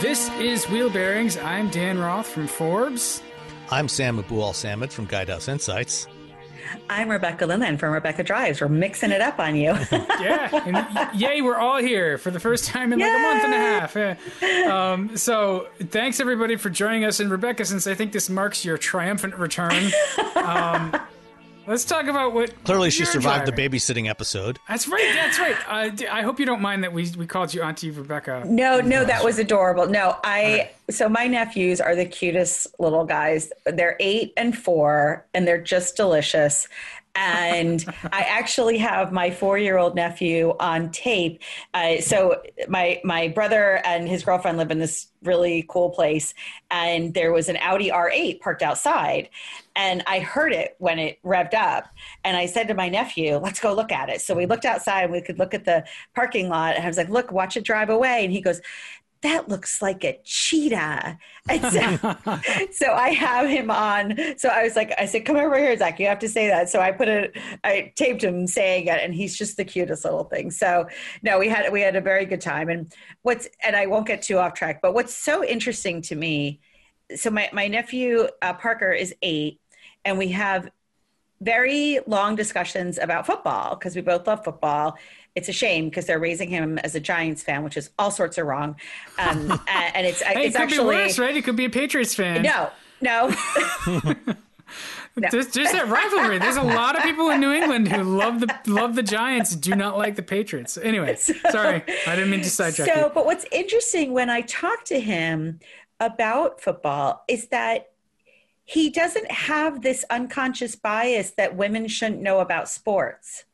This is Wheel Bearings. I'm Dan Roth from Forbes. I'm Sam Abou-Al-Samad from Guidehouse Insights. I'm Rebecca Lilland from Rebecca Drives. We're mixing it up on you. Yeah. And yay, we're all here for the first time in like a month and a half. So thanks, everybody, for joining us. And Rebecca, since I think this marks your triumphant return, let's talk about what... Clearly she survived the babysitting episode. That's right. That's right. I hope you don't mind that we called you Auntie Rebecca. No, that was adorable. So my nephews are the cutest little guys. They're 8 and 4, and they're just delicious. And I actually have my 4-year-old nephew on tape. So my brother and his girlfriend live in this really cool place, and there was an Audi R8 parked outside, and I heard it when it revved up, and I said to my nephew, let's go look at it. So we looked outside, and we could look at the parking lot, and I was like, look, watch it drive away. And he goes, that looks like a cheetah. And so I have him on. So I was like, I said, come over here, Zach, you have to say that. So I taped him saying it, and he's just the cutest little thing. So no, we had a very good time. And I won't get too off track, but what's so interesting to me. So my nephew, Parker, is 8, and we have very long discussions about football because we both love football. It's a shame because they're raising him as a Giants fan, which is all sorts of wrong. And it's hey, it's it could actually be worse, right? He could be a Patriots fan. No. No. There's that rivalry. There's a lot of people in New England who love the Giants and do not like the Patriots. Anyway, sorry, I didn't mean to sidetrack you. But what's interesting when I talk to him about football is that he doesn't have this unconscious bias that women shouldn't know about sports.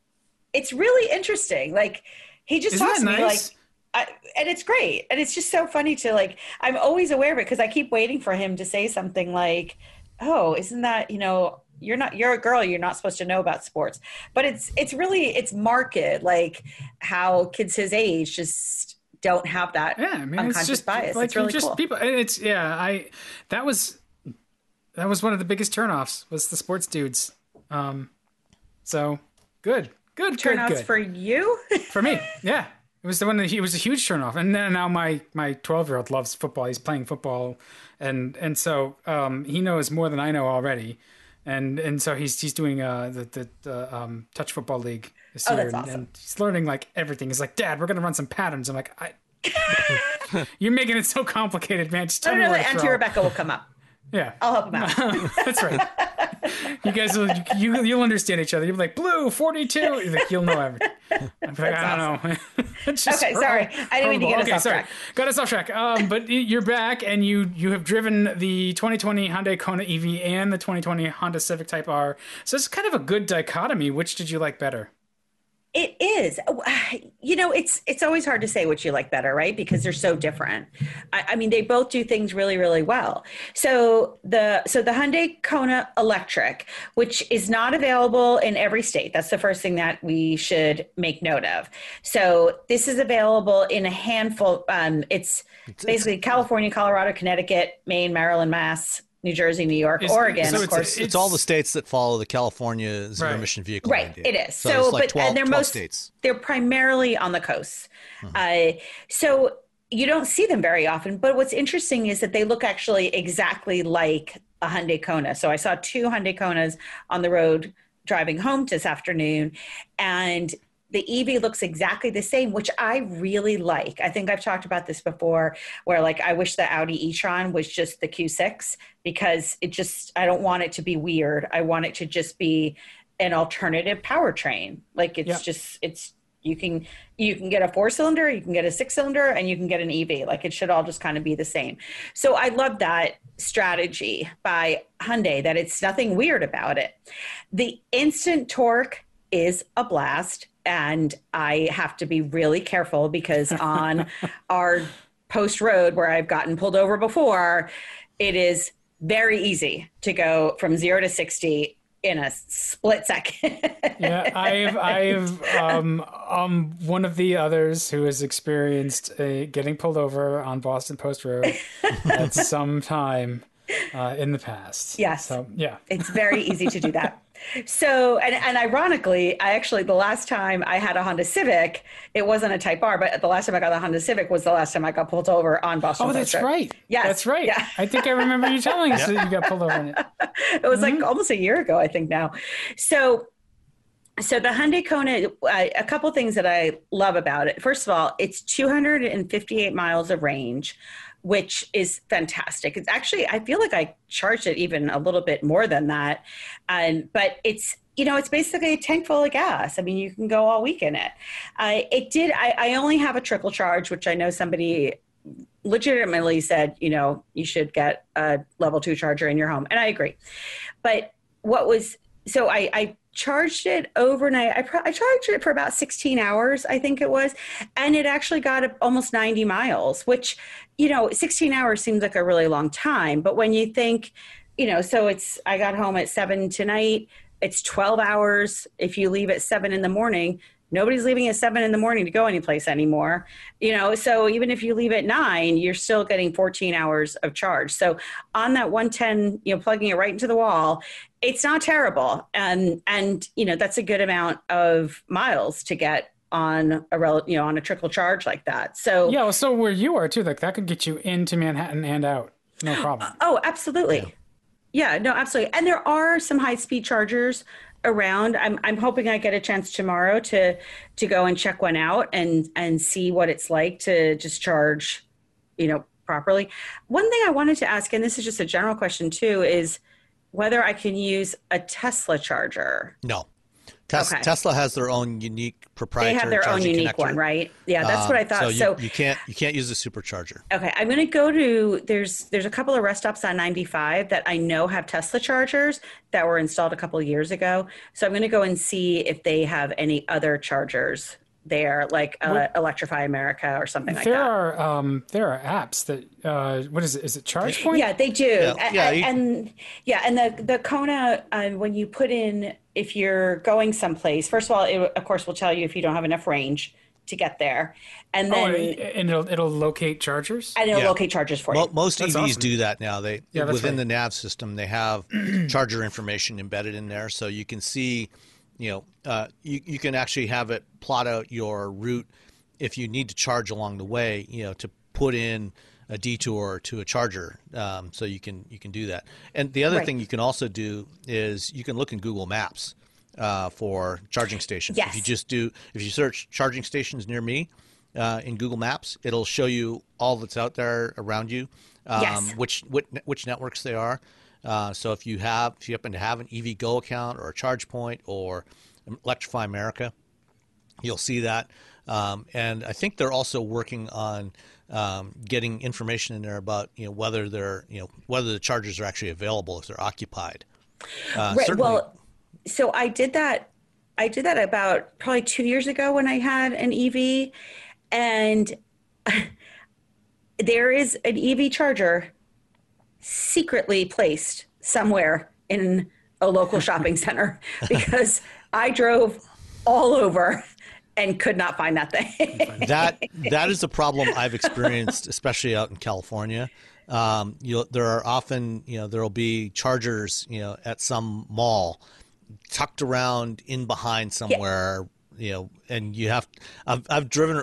It's really interesting. Like, he just talks to me and it's great. And it's just so funny to I'm always aware of it because I keep waiting for him to say something like, oh, isn't that, you're a girl, you're not supposed to know about sports. But it's really marked, like how kids his age just don't have that unconscious bias. Like, it's really just cool. People, it's, yeah, I, that was... That was one of the biggest turnoffs was the sports dudes. So good turnoffs good. For you? For me, yeah. It was the one it was a huge turnoff. And then now my 12-year-old loves football. He's playing football, and so he knows more than I know already. And so he's doing the touch football league this year. That's awesome. And he's learning like everything. He's like, Dad, we're gonna run some patterns. I'm like, you're making it so complicated, man. Just tell me where to throw. Auntie Rebecca will come up. Yeah, I'll help him out. That's right. You guys will you'll understand each other. You'll be like, blue 42. You'll know everything. I'm like, I don't know. Okay, sorry. I didn't mean to get us off track. Got us off track. But you're back, and you have driven the 2020 Hyundai Kona EV and the 2020 Honda Civic Type R. So it's kind of a good dichotomy. Which did you like better? It is. It's always hard to say what you like better, right? Because they're so different. I mean, they both do things really, really well. So the Hyundai Kona Electric, which is not available in every state. That's the first thing that we should make note of. So this is available in a handful. It's basically California, Colorado, Connecticut, Maine, Maryland, Mass., New Jersey, New York, Oregon, so of course. It's all the states that follow the California zero-emission vehicle. Right, it is. So like 12, and they're 12 states. They're primarily on the coasts. Mm-hmm. So you don't see them very often. But what's interesting is that they look actually exactly like a Hyundai Kona. So I saw 2 Hyundai Konas on the road driving home this afternoon. And the EV looks exactly the same, which I really like. I think I've talked about this before where I wish the Audi e-tron was just the Q6 because I don't want it to be weird. I want it to just be an alternative powertrain. You can get a 4-cylinder, you can get a 6-cylinder, and you can get an EV. It should all just kind of be the same. So I love that strategy by Hyundai that it's nothing weird about it. The instant torque is a blast. And I have to be really careful because on our post road where I've gotten pulled over before, it is very easy to go from 0 to 60 in a split second. Yeah, I've one of the others who has experienced getting pulled over on Boston Post Road at some time in the past. Yes. So, yeah. It's very easy to do that. So, and ironically, I actually, the last time I had a Honda Civic, it wasn't a Type R, but the last time I got a Honda Civic was the last time I got pulled over on Boston. Oh, that's right. Yes. That's right. Yeah. I think I remember you telling us that you got pulled over in it. It was like almost a year ago, I think now. So the Hyundai Kona, a couple things that I love about it. First of all, it's 258 miles of range, which is fantastic. It's actually, I feel like I charged it even a little bit more than that. But it's, you know, it's basically a tank full of gas. I mean, you can go all week in it. I only have a trickle charge, which I know somebody legitimately said, you know, you should get a level 2 charger in your home. And I agree. But what was, so I charged it overnight. I charged it for about 16 hours, I think it was. And it actually got almost 90 miles, which, you know, 16 hours seems like a really long time. But when you think, you know, so it's, I got home at 7 tonight, it's 12 hours. If you leave at 7 in the morning, nobody's leaving at 7 in the morning to go anyplace anymore. You know, so even if you leave at 9, you're still getting 14 hours of charge. So on that 110, you know, plugging it right into the wall, it's not terrible. And, you know, that's a good amount of miles to get on a trickle charge like that. So yeah. Well, so where you are too, like that could get you into Manhattan and out. No problem. Oh, absolutely. Yeah, no, absolutely. And there are some high speed chargers around. I'm hoping I get a chance tomorrow to go and check one out and see what it's like to just charge, you know, properly. One thing I wanted to ask, and this is just a general question too, is whether I can use a Tesla charger. No. Okay. Tesla has their own unique proprietary. They have their own unique connector. One, right? Yeah, that's what I thought. So you can't use the supercharger. Okay, I'm going to go to there's a couple of rest stops on 95 that I know have Tesla chargers that were installed a couple of years ago. So I'm going to go and see if they have any other chargers there, like Electrify America or something like that. There are apps that what is it? Is it ChargePoint? Yeah, they do. And the Kona, when you put in, if you're going someplace, first of all, it of course will tell you if you don't have enough range to get there, and then it'll locate chargers. And it'll locate chargers for you. Most that's EVs awesome. Do that now. They within the nav system they have charger information embedded in there, so you can see. You know, you can actually have it plot out your route if you need to charge along the way, you know, to put in a detour to a charger. So you can do that. And the other thing you can also do is you can look in Google Maps for charging stations. Yes. If you search charging stations near me in Google Maps, it'll show you all that's out there around you, which networks they are. So if you happen to have an EVgo account or a ChargePoint or Electrify America, you'll see that. And I think they're also working on getting information in there about whether the chargers are actually available if they're occupied. Right. Well, so I did that about probably 2 years ago when I had an EV, and there is an EV charger secretly placed somewhere in a local shopping center because I drove all over and could not find that thing. That is a problem I've experienced, especially out in California. There are often, there'll be chargers, at some mall tucked around in behind somewhere, and you have, I've driven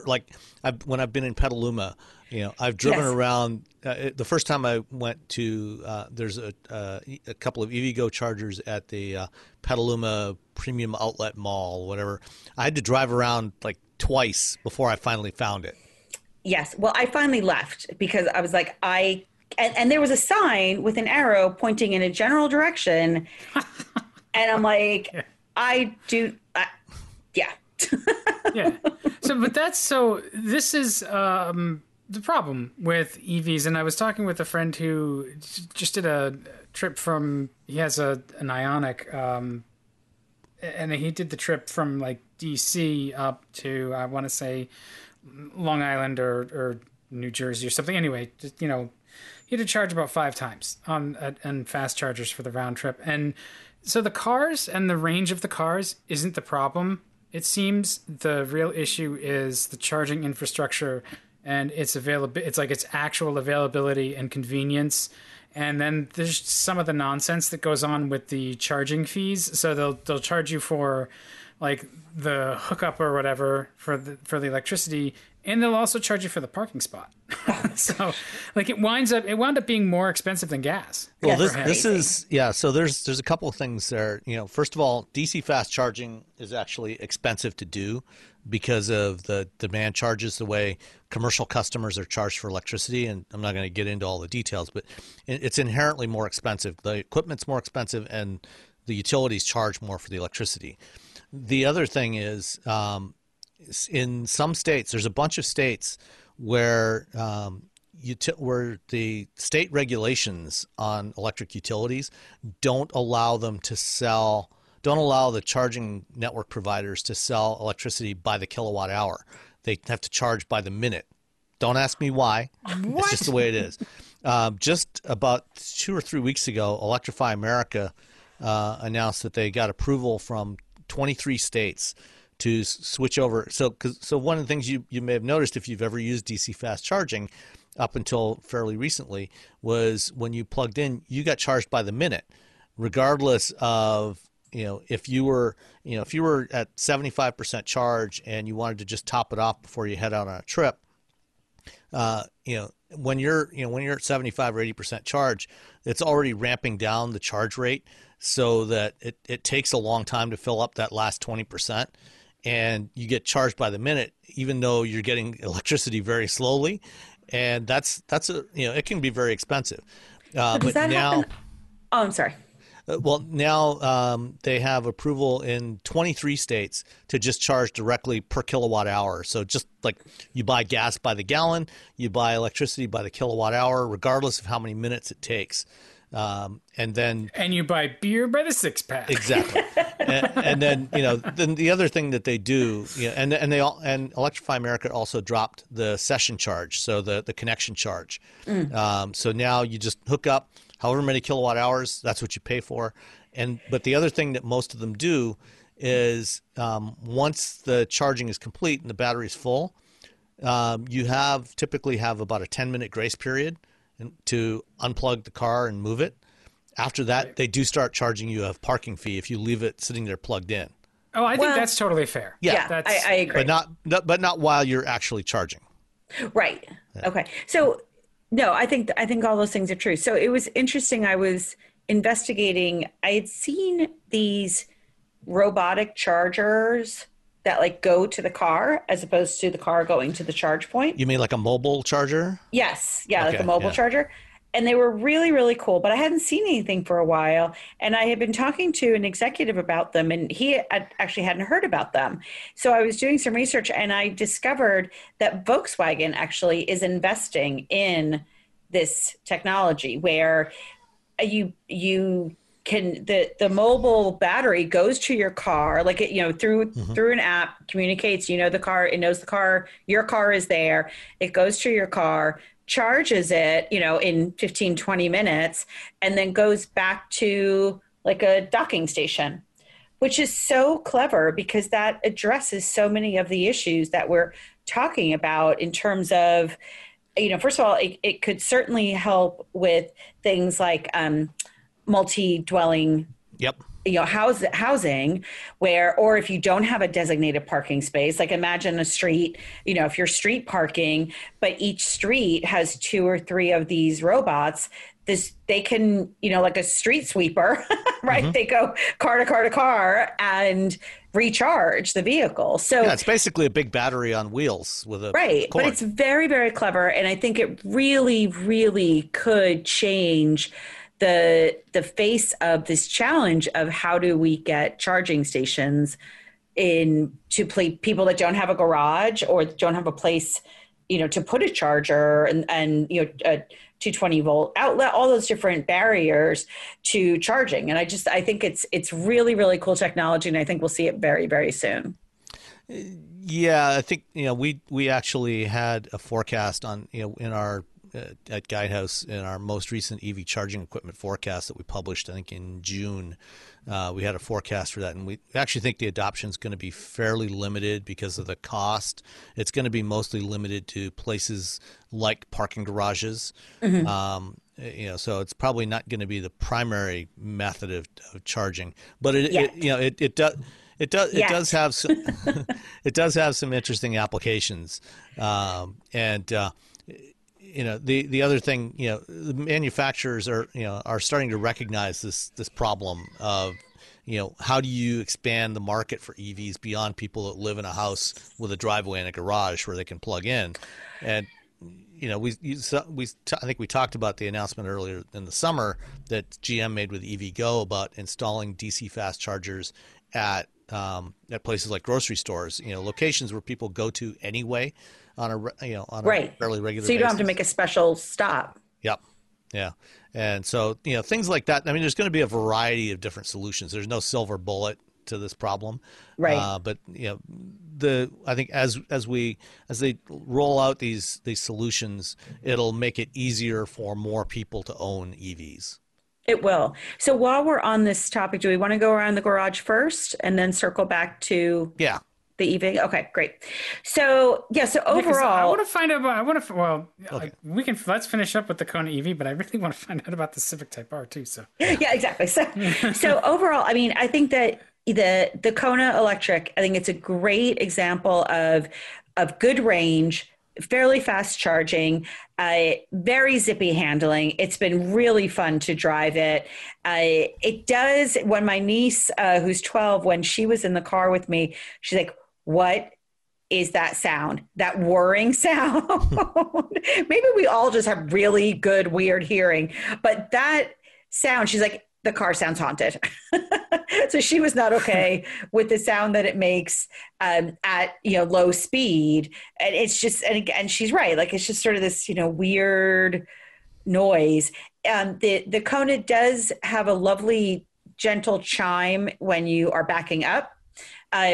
when I've been in Petaluma, I've driven around. The first time I went to, there's a couple of EVgo chargers at the Petaluma Premium Outlet Mall, whatever. I had to drive around like twice before I finally found it. Yes. Well, I finally left because I was like, and there was a sign with an arrow pointing in a general direction. And I'm like, yeah. This is, the problem with EVs, and I was talking with a friend who just did a trip he has an Ioniq and he did the trip from like DC up to, I want to say, Long Island or New Jersey or something. Anyway, just, you know, he had to charge about 5 times on and fast chargers for the round trip. And so the cars and the range of the cars isn't the problem. It seems the real issue is the charging infrastructure and its availability. It's like its actual availability and convenience. And then there's some of the nonsense that goes on with the charging fees. So they'll charge you for like the hookup or whatever for the electricity, and they'll also charge you for the parking spot. So like it wound up being more expensive than gas. Well, this is so there's a couple of things there. You know, first of all, DC fast charging is actually expensive to do because of the demand charges, the way commercial customers are charged for electricity. And I'm not going to get into all the details, but it's inherently more expensive. The equipment's more expensive and the utilities charge more for the electricity. The other thing is, in some states, there's a bunch of states where the state regulations on electric utilities don't allow them to sell, don't allow the charging network providers to sell electricity by the kilowatt hour. They have to charge by the minute. Don't ask me why. What? It's just the way it is. Just about 2 or 3 weeks ago, Electrify America announced that they got approval from 23 states to switch over. So one of the things you may have noticed if you've ever used DC fast charging up until fairly recently was when you plugged in, you got charged by the minute, regardless of, you know, if you were at 75% charge and you wanted to just top it off before you head out on a trip, when you're at 75 or 80% charge, it's already ramping down the charge rate so that it takes a long time to fill up that last 20%. And you get charged by the minute, even though you're getting electricity very slowly, and that's it can be very expensive. Happen? Oh, I'm sorry. They have approval in 23 states to just charge directly per kilowatt hour. So just like you buy gas by the gallon, you buy electricity by the kilowatt hour, regardless of how many minutes it takes. And you buy beer by the 6-pack. Exactly. and then the other thing that they do, and Electrify America also dropped the session charge. So the connection charge. Mm. So now you just hook up however many kilowatt hours, that's what you pay for. But the other thing that most of them do is, once the charging is complete and the battery is full, you typically have about a 10-minute grace period to unplug the car and move it. After that, they do start charging you a parking fee if you leave it sitting there plugged in. Oh, I think that's totally fair. Yeah, that's, I agree. But not while you're actually charging. Right. Yeah. Okay. So, no, I think all those things are true. So it was interesting. I was investigating. I had seen these robotic chargers that like go to the car as opposed to the car going to the charge point. You mean like a mobile charger? Yes. Yeah. Okay, like a mobile charger. And they were really, really cool, but I hadn't seen anything for a while. And I had been talking to an executive about them, and he actually hadn't heard about them. So I was doing some research and I discovered that Volkswagen actually is investing in this technology where you can, the mobile battery goes to your car, like, it, you know, through an app, communicates, you know, the car, it knows the car, your car is there, it goes to your car, charges it, you know, in 15, 20 minutes, and then goes back to like a docking station, which is so clever because that addresses so many of the issues that we're talking about in terms of, you know, first of all, it could certainly help with things like, multi-dwelling, yep, you know, housing where, or if you don't have a designated parking space, like imagine a street, you know, if you're street parking, but each street has 2 or 3 of these robots, they can, you know, like a street sweeper, right? Mm-hmm. They go car to car to car and recharge the vehicle. So yeah, it's basically a big battery on wheels with a right, cord. But it's very, very clever. And I think it really, really could change the face of this challenge of how do we get charging stations in to people that don't have a garage or don't have a place, you know, to put a charger and you know, a 220 volt outlet, all those different barriers to charging. And I think it's really, really cool technology. And I think we'll see it very, very soon. Yeah. I think, you know, we actually had a forecast on, you know, in our, at Guidehouse, in our most recent EV charging equipment forecast that we published, I think in June, we had a forecast for that. And we actually think the adoption is going to be fairly limited because of the cost. It's going to be mostly limited to places like parking garages. Mm-hmm. You know, so it's probably not going to be the primary method of charging, but it does have some, it does have some interesting applications. You know, the other thing, you know, the manufacturers are starting to recognize this problem of, you know, how do you expand the market for EVs beyond people that live in a house with a driveway and a garage where they can plug in. And, you know, I think we talked about the announcement earlier in the summer that GM made with EVgo about installing DC fast chargers at places like grocery stores, you know, locations where people go to anyway on a fairly regular basis. So you don't have to make a special stop. Yep. Yeah. And so, you know, things like that. I mean, there's going to be a variety of different solutions. There's no silver bullet to this problem. Right. But, you know, I think as they roll out these solutions, it'll make it easier for more people to own EVs. It will. So while we're on this topic, do we want to go around the garage first and then circle back to the EV? Okay, great. So so overall, I want to find out. Let's finish up with the Kona EV, but I really want to find out about the Civic Type R too. So yeah, exactly. So so overall, I mean, I think that the Kona electric, I think it's a great example of good range, fairly fast charging, very zippy handling. It's been really fun to drive it. It does, when my niece, who's 12, when she was in the car with me, she's like, what is that sound? That whirring sound? Maybe we all just have really good, weird hearing, but that sound, she's like, the car sounds haunted. So she was not okay with the sound that it makes at, you know, low speed. And it's just, and again, she's right. Like, it's just sort of this, you know, weird noise. The Kona does have a lovely gentle chime when you are backing up,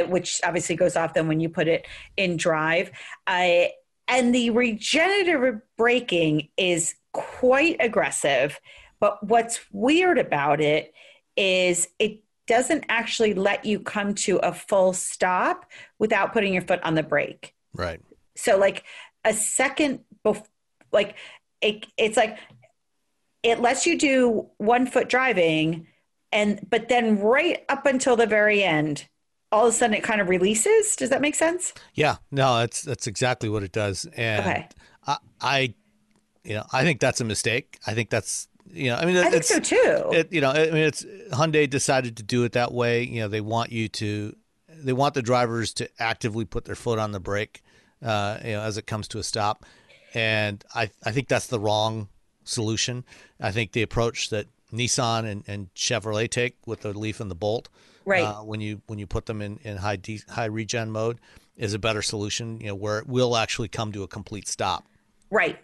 which obviously goes off then when you put it in drive. And the regenerative braking is quite aggressive. But what's weird about it is it doesn't actually let you come to a full stop without putting your foot on the brake. Right. So like a second before, like it's like it lets you do 1 foot driving, but then right up until the very end, all of a sudden it kind of releases. Does that make sense? Yeah. No, that's exactly what it does. And okay. I think that's a mistake. I think that's, you know, I mean, I think so too. It's Hyundai decided to do it that way. You know, they want the drivers to actively put their foot on the brake, you know, as it comes to a stop. And I think that's the wrong solution. I think the approach that Nissan and Chevrolet take with the Leaf and the Bolt, right, when you put them in high regen mode, is a better solution. You know, where it will actually come to a complete stop. Right.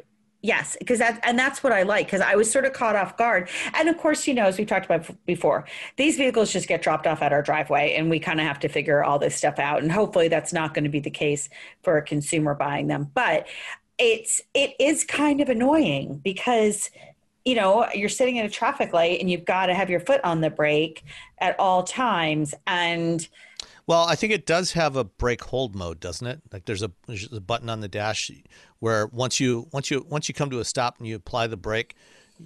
Yes, because that's what I like, because I was sort of caught off guard. And of course, you know, as we've talked about before, these vehicles just get dropped off at our driveway and we kind of have to figure all this stuff out. And hopefully that's not going to be the case for a consumer buying them. But it is kind of annoying because, you know, you're sitting in a traffic light and you've got to have your foot on the brake at all times. And well, I think it does have a brake hold mode, doesn't it? Like there's a button on the dash where once you come to a stop and you apply the brake,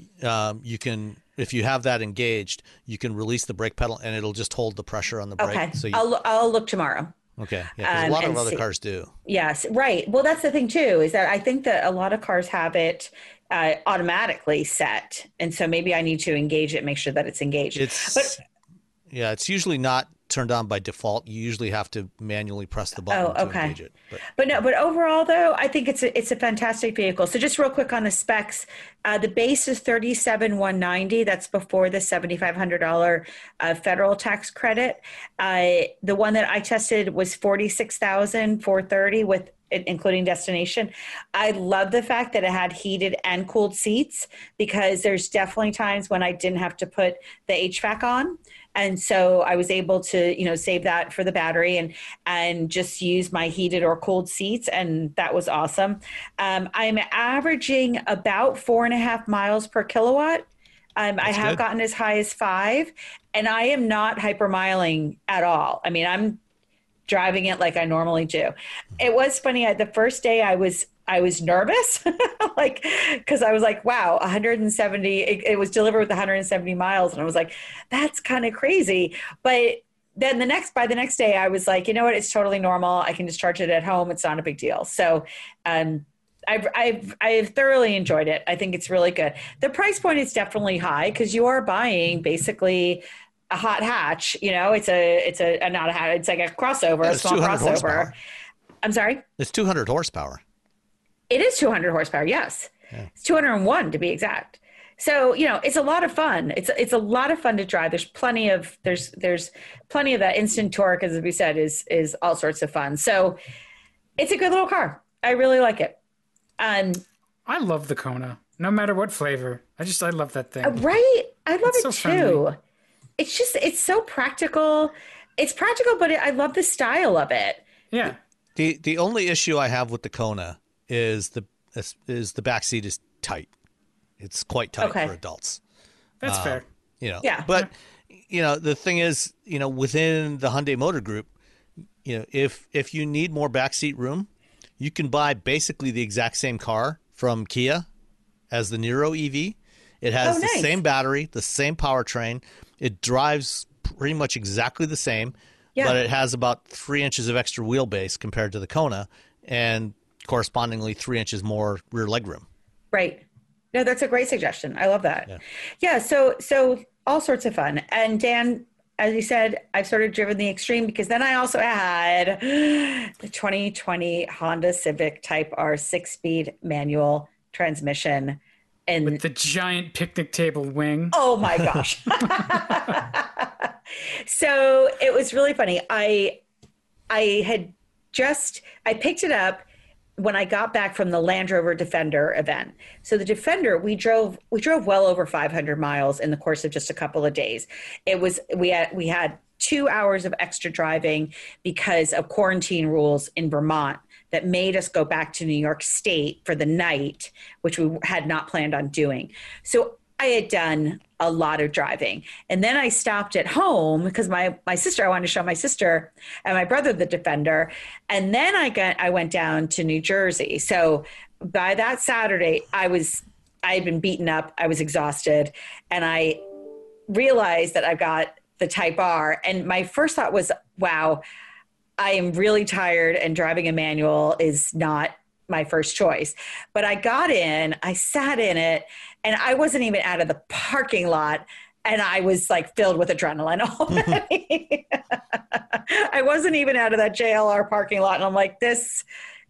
you can, if you have that engaged, you can release the brake pedal and it'll just hold the pressure on the brake. Okay, so I'll look tomorrow. Okay, yeah, because a lot of other cars do. Yes, right. Well, that's the thing too, is that I think that a lot of cars have it automatically set, and so maybe I need to engage it, make sure that it's engaged. It's usually not turned on by default. You usually have to manually press the button to engage it. But overall though, I think it's a fantastic vehicle. So just real quick on the specs, the base is $37,190. That's before the $7,500 federal tax credit. The one that I tested was $46,430 with including destination. I love the fact that it had heated and cooled seats, because there's definitely times when I didn't have to put the HVAC on. And so I was able to, you know, save that for the battery and just use my heated or cooled seats. And that was awesome. I'm averaging about 4.5 miles per kilowatt. I have gotten as high as 5, and I am not hypermiling at all. I mean, I'm driving it like I normally do. It was funny. The first day I was nervous, like, because I was like, wow, 170, it was delivered with 170 miles. And I was like, that's kind of crazy. But then by the next day, I was like, you know what? It's totally normal. I can just charge it at home. It's not a big deal. So, I've thoroughly enjoyed it. I think it's really good. The price point is definitely high, because you are buying basically a hot hatch. You know, it's not a hatch. It's like a crossover, a small crossover. Horsepower. I'm sorry? It's 200 horsepower. It is 200 horsepower. Yes. Yeah. It's 201 to be exact. So, you know, it's a lot of fun. It's a lot of fun to drive. There's plenty of that instant torque, as we said, is all sorts of fun. So it's a good little car. I really like it. I love the Kona, no matter what flavor. I love that thing. Right? I love it too. It's just, it's so practical. It's practical, but I love the style of it. Yeah. The only issue I have with the Kona is the back seat is tight. It's quite tight for adults. That's fair. You know. Yeah. But you know, the thing is, you know, within the Hyundai Motor Group, you know, if you need more backseat room, you can buy basically the exact same car from Kia as the Niro EV. It has the same battery, the same powertrain. It drives pretty much exactly the same, but it has about 3 inches of extra wheelbase compared to the Kona, and correspondingly 3 inches more rear legroom. Right. No, that's a great suggestion. I love that. Yeah, so all sorts of fun. And Dan, as you said, I've sort of driven the extreme, because then I also had the 2020 Honda Civic Type R 6-speed manual transmission. And with the giant picnic table wing. Oh, my gosh. So it was really funny. I picked it up when I got back from the Land Rover Defender event. So the Defender, we drove well over 500 miles in the course of just a couple of days. It was, we had 2 hours of extra driving because of quarantine rules in Vermont that made us go back to New York State for the night, which we had not planned on doing. So I had done a lot of driving. And then I stopped at home because my sister, I wanted to show my sister and my brother the Defender. And then I went down to New Jersey. So by that Saturday, I had been beaten up. I was exhausted. And I realized that I got the Type R. And my first thought was, wow, I am really tired, and driving a manual is not my first choice. But I got in, I sat in it, and I wasn't even out of the parking lot, and I was like filled with adrenaline already. I wasn't even out of that JLR parking lot, and I'm like, this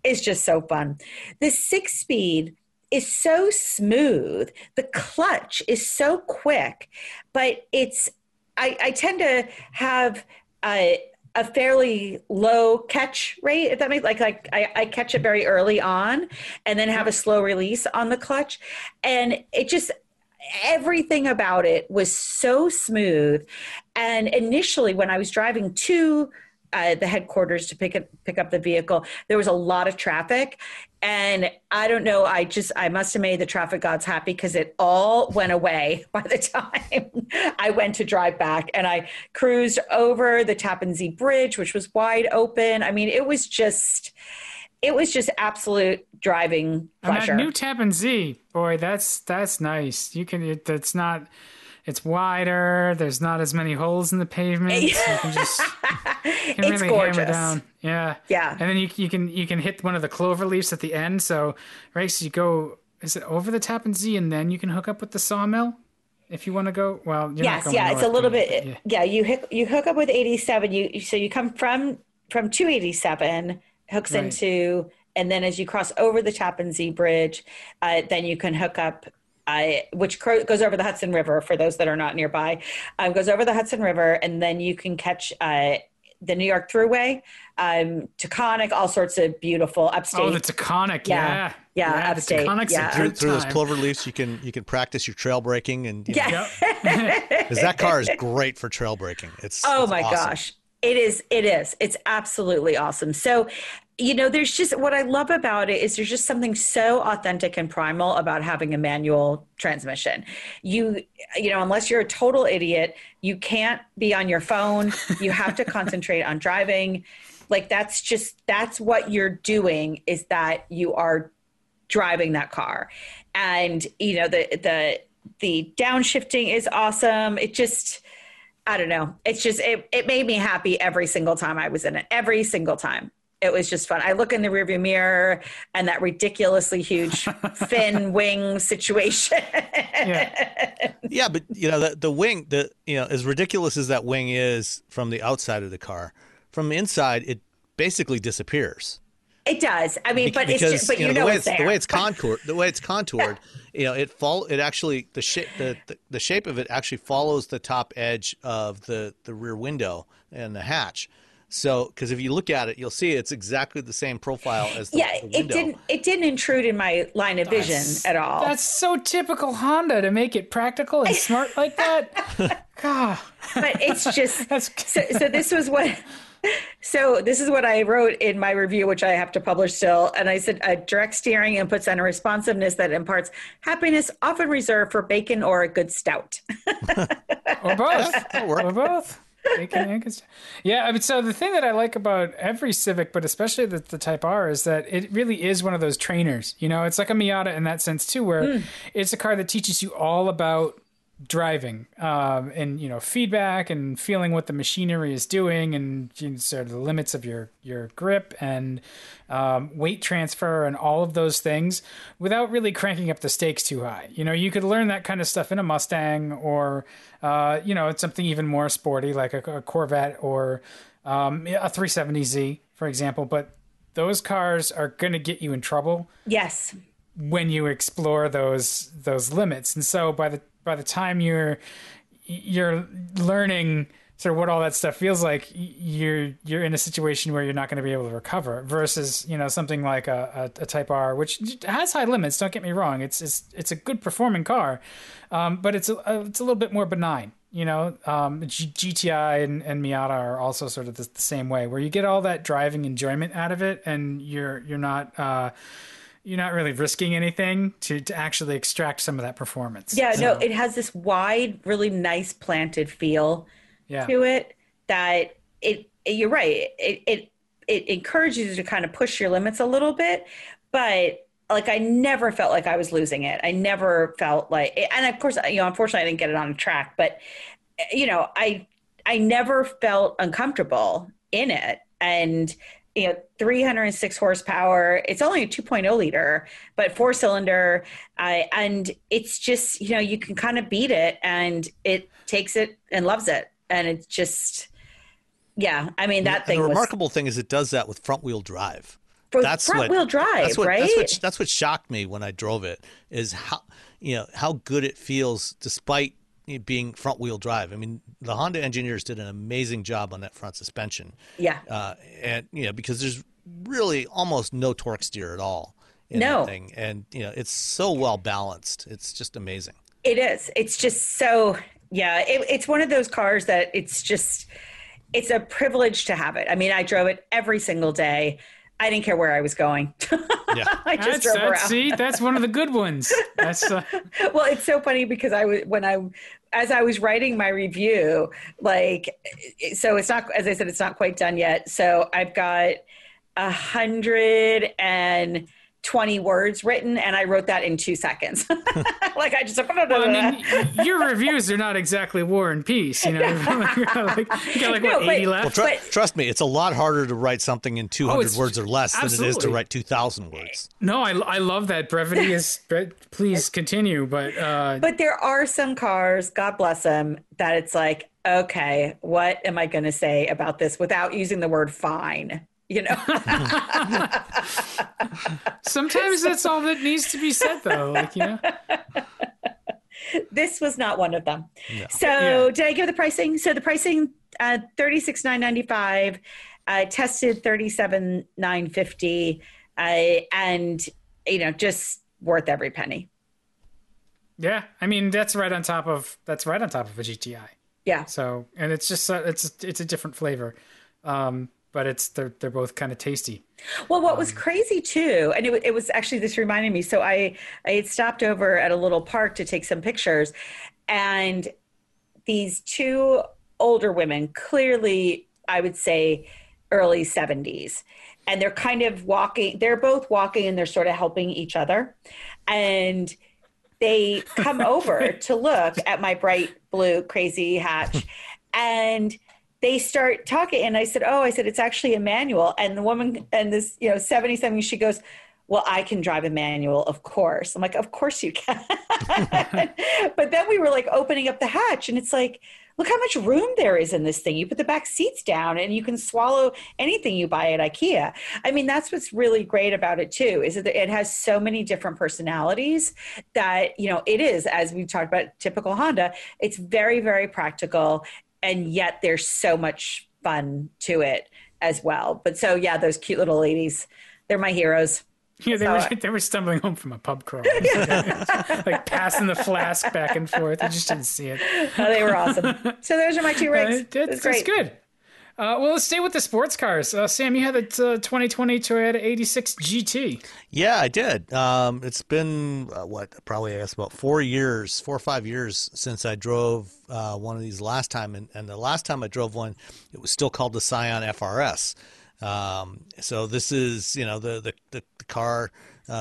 is just so fun. The 6-speed is so smooth. The clutch is so quick, but I tend to have a fairly low catch rate, if that makes I catch it very early on and then have a slow release on the clutch. And it just, everything about it was so smooth. And initially when I was driving to the headquarters to pick up the vehicle, there was a lot of traffic. And I don't know, I must have made the traffic gods happy, because it all went away by the time I went to drive back. And I cruised over the Tappan Zee Bridge, which was wide open. I mean, it was just absolute driving pleasure. And that new Tappan Zee, boy, that's nice. It's wider. There's not as many holes in the pavement. So you can just it's really gorgeous. Hammer down. Yeah. Yeah. And then you can hit one of the clover leaves at the end. So, right, so you go, is it over the Tappan Zee, and then you can hook up with the sawmill if you want to go? Well, you're not going north, it's a little bit. Yeah, you hook up with 87. So you come from 287 hooks into, and then as you cross over the Tappan Zee Bridge, then you can hook up. Which goes over the Hudson River, for those that are not nearby, goes over the Hudson River, and then you can catch the New York Thruway, Taconic, all sorts of beautiful upstate. Oh, the Taconic, yeah. Yeah, upstate. Yeah. Through those clover leaves, you can practice your trail braking. And, because that car is great for trail braking. Oh my gosh. It is. It's absolutely awesome. So, you know, there's just, what I love about it is there's just something so authentic and primal about having a manual transmission. You know, unless you're a total idiot, you can't be on your phone. You have to concentrate on driving. Like that's what you're doing, is that you are driving that car. And, you know, the downshifting is awesome. It just, I don't know. It's just, it made me happy every single time I was in it. Every single time. It was just fun. I look in the rearview mirror and that ridiculously huge fin wing situation. Yeah, but you know, the wing, as ridiculous as that wing is from the outside of the car, from inside, it basically disappears. It does. I mean, but because, it's just, but you know, the way it's contoured, you know, the shape of it actually follows the top edge of the rear window and the hatch. So, because if you look at it, you'll see it's exactly the same profile as the window. It didn't intrude in my line of vision at all. That's so typical Honda to make it practical and smart like that. God. But it's just So this is what I wrote in my review, which I have to publish still. And I said, direct steering inputs on a responsiveness that imparts happiness, often reserved for bacon or a good stout. Or both. Or both. Bacon and good stout. Yeah. I mean, so the thing that I like about every Civic, but especially the Type R, is that it really is one of those trainers. You know, it's like a Miata in that sense too, where it's a car that teaches you all about driving and, you know, feedback and feeling what the machinery is doing, and sort of the limits of your grip and weight transfer and all of those things without really cranking up the stakes too high. You know, you could learn that kind of stuff in a Mustang or, you know, it's something even more sporty like a Corvette or a 370Z, for example. But those cars are going to get you in trouble. Yes. When you explore those limits. And so by the time you're learning sort of what all that stuff feels like, you're in a situation where you're not going to be able to recover, versus, you know, something like a Type R, which has high limits. Don't get me wrong. It's a good performing car, but it's a little bit more benign. You know, GTI and Miata are also sort of the same way, where you get all that driving enjoyment out of it, and you're not really risking anything to actually extract some of that performance. Yeah, so. No, it has this wide, really nice planted feel to it that you're right. It encourages you to kind of push your limits a little bit, but like I never felt like I was losing it. I never felt like, and of course, you know, unfortunately I didn't get it on a track, but you know, I never felt uncomfortable in it. And you know, 306 horsepower. It's only a 2.0 liter, but 4-cylinder. And it's just, you know, you can kind of beat it, and it takes it and loves it. And it's just, yeah. I mean, that thing. The remarkable thing is it does that with front wheel drive. Right? That's what shocked me when I drove it, is how good it feels despite it being front wheel drive. I mean, the Honda engineers did an amazing job on that front suspension. Yeah. And you know, because there's really almost no torque steer at all in that thing. And you know, it's so well balanced. It's just amazing. It is. It's just so, yeah, it's one of those cars that it's just, it's a privilege to have it. I mean, I drove it every single day. I didn't care where I was going. Yeah. I just drove around. See, that's one of the good ones. Well, it's so funny because as I was writing my review, like, so it's not, as I said, it's not quite done yet. So I've got 120 words written, and I wrote that in 2 seconds. Like I just, your reviews are not exactly War and Peace, you know. you got 80 left. Well, trust me, it's a lot harder to write something in 200 words or less than it is to write 2,000 words. No, I love that brevity. Please continue, but there are some cars, God bless them, that it's like, okay, what am I going to say about this without using the word fine? You know, sometimes that's all that needs to be said, though. Like, you know, this was not one of them. No. So, did I give the pricing? So, the pricing $36,995, tested $37,950, and, you know, just worth every penny. Yeah. I mean, that's right on top of a GTI. Yeah. So, and it's just, it's a different flavor. But they're both kind of tasty. Well, what was crazy too, and it was actually, this reminded me. So I had stopped over at a little park to take some pictures, and these two older women, clearly I would say early 70s, and they're kind of walking. They're both walking and they're sort of helping each other, and they come over to look at my bright blue crazy hatch, and they start talking. And I said, it's actually a manual. And the woman, and this, you know, 70-something, she goes, well, I can drive a manual, of course. I'm like, of course you can. But then we were like opening up the hatch, and it's like, look how much room there is in this thing. You put the back seats down and you can swallow anything you buy at IKEA. I mean, that's what's really great about it too, is that it has so many different personalities that, you know, it is, as we talked about, typical Honda. It's very, very practical. And yet there's so much fun to it as well. But so, yeah, those cute little ladies, they're my heroes. Yeah, they were stumbling home from a pub crawl. Like passing the flask back and forth. I just didn't see it. Oh, they were awesome. So those are my two rigs. That's good. Well, let's stay with the sports cars. Sam, you had a 2020 Toyota 86 GT. Yeah, I did. It's been, probably I guess about 4 or 5 years since I drove one of these last time. And the last time I drove one, it was still called the Scion FRS. So this is, you know, the car,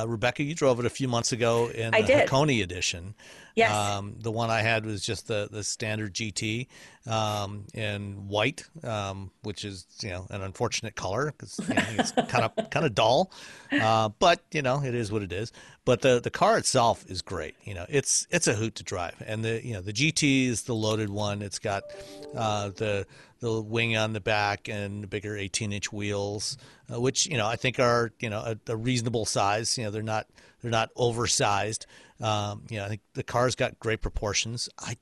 Rebecca, you drove it a few months ago in the Taconic edition. Yes. The one I had was just the standard GT, in white, which is, you know, an unfortunate color because, you know, it's kind of dull. But you know, it is what it is. But the car itself is great. You know, it's a hoot to drive, and the GT is the loaded one. It's got the wing on the back and bigger 18-inch wheels, which, you know, I think are, you know, a reasonable size. You know, they're not oversized. You know, I think the car's got great proportions. I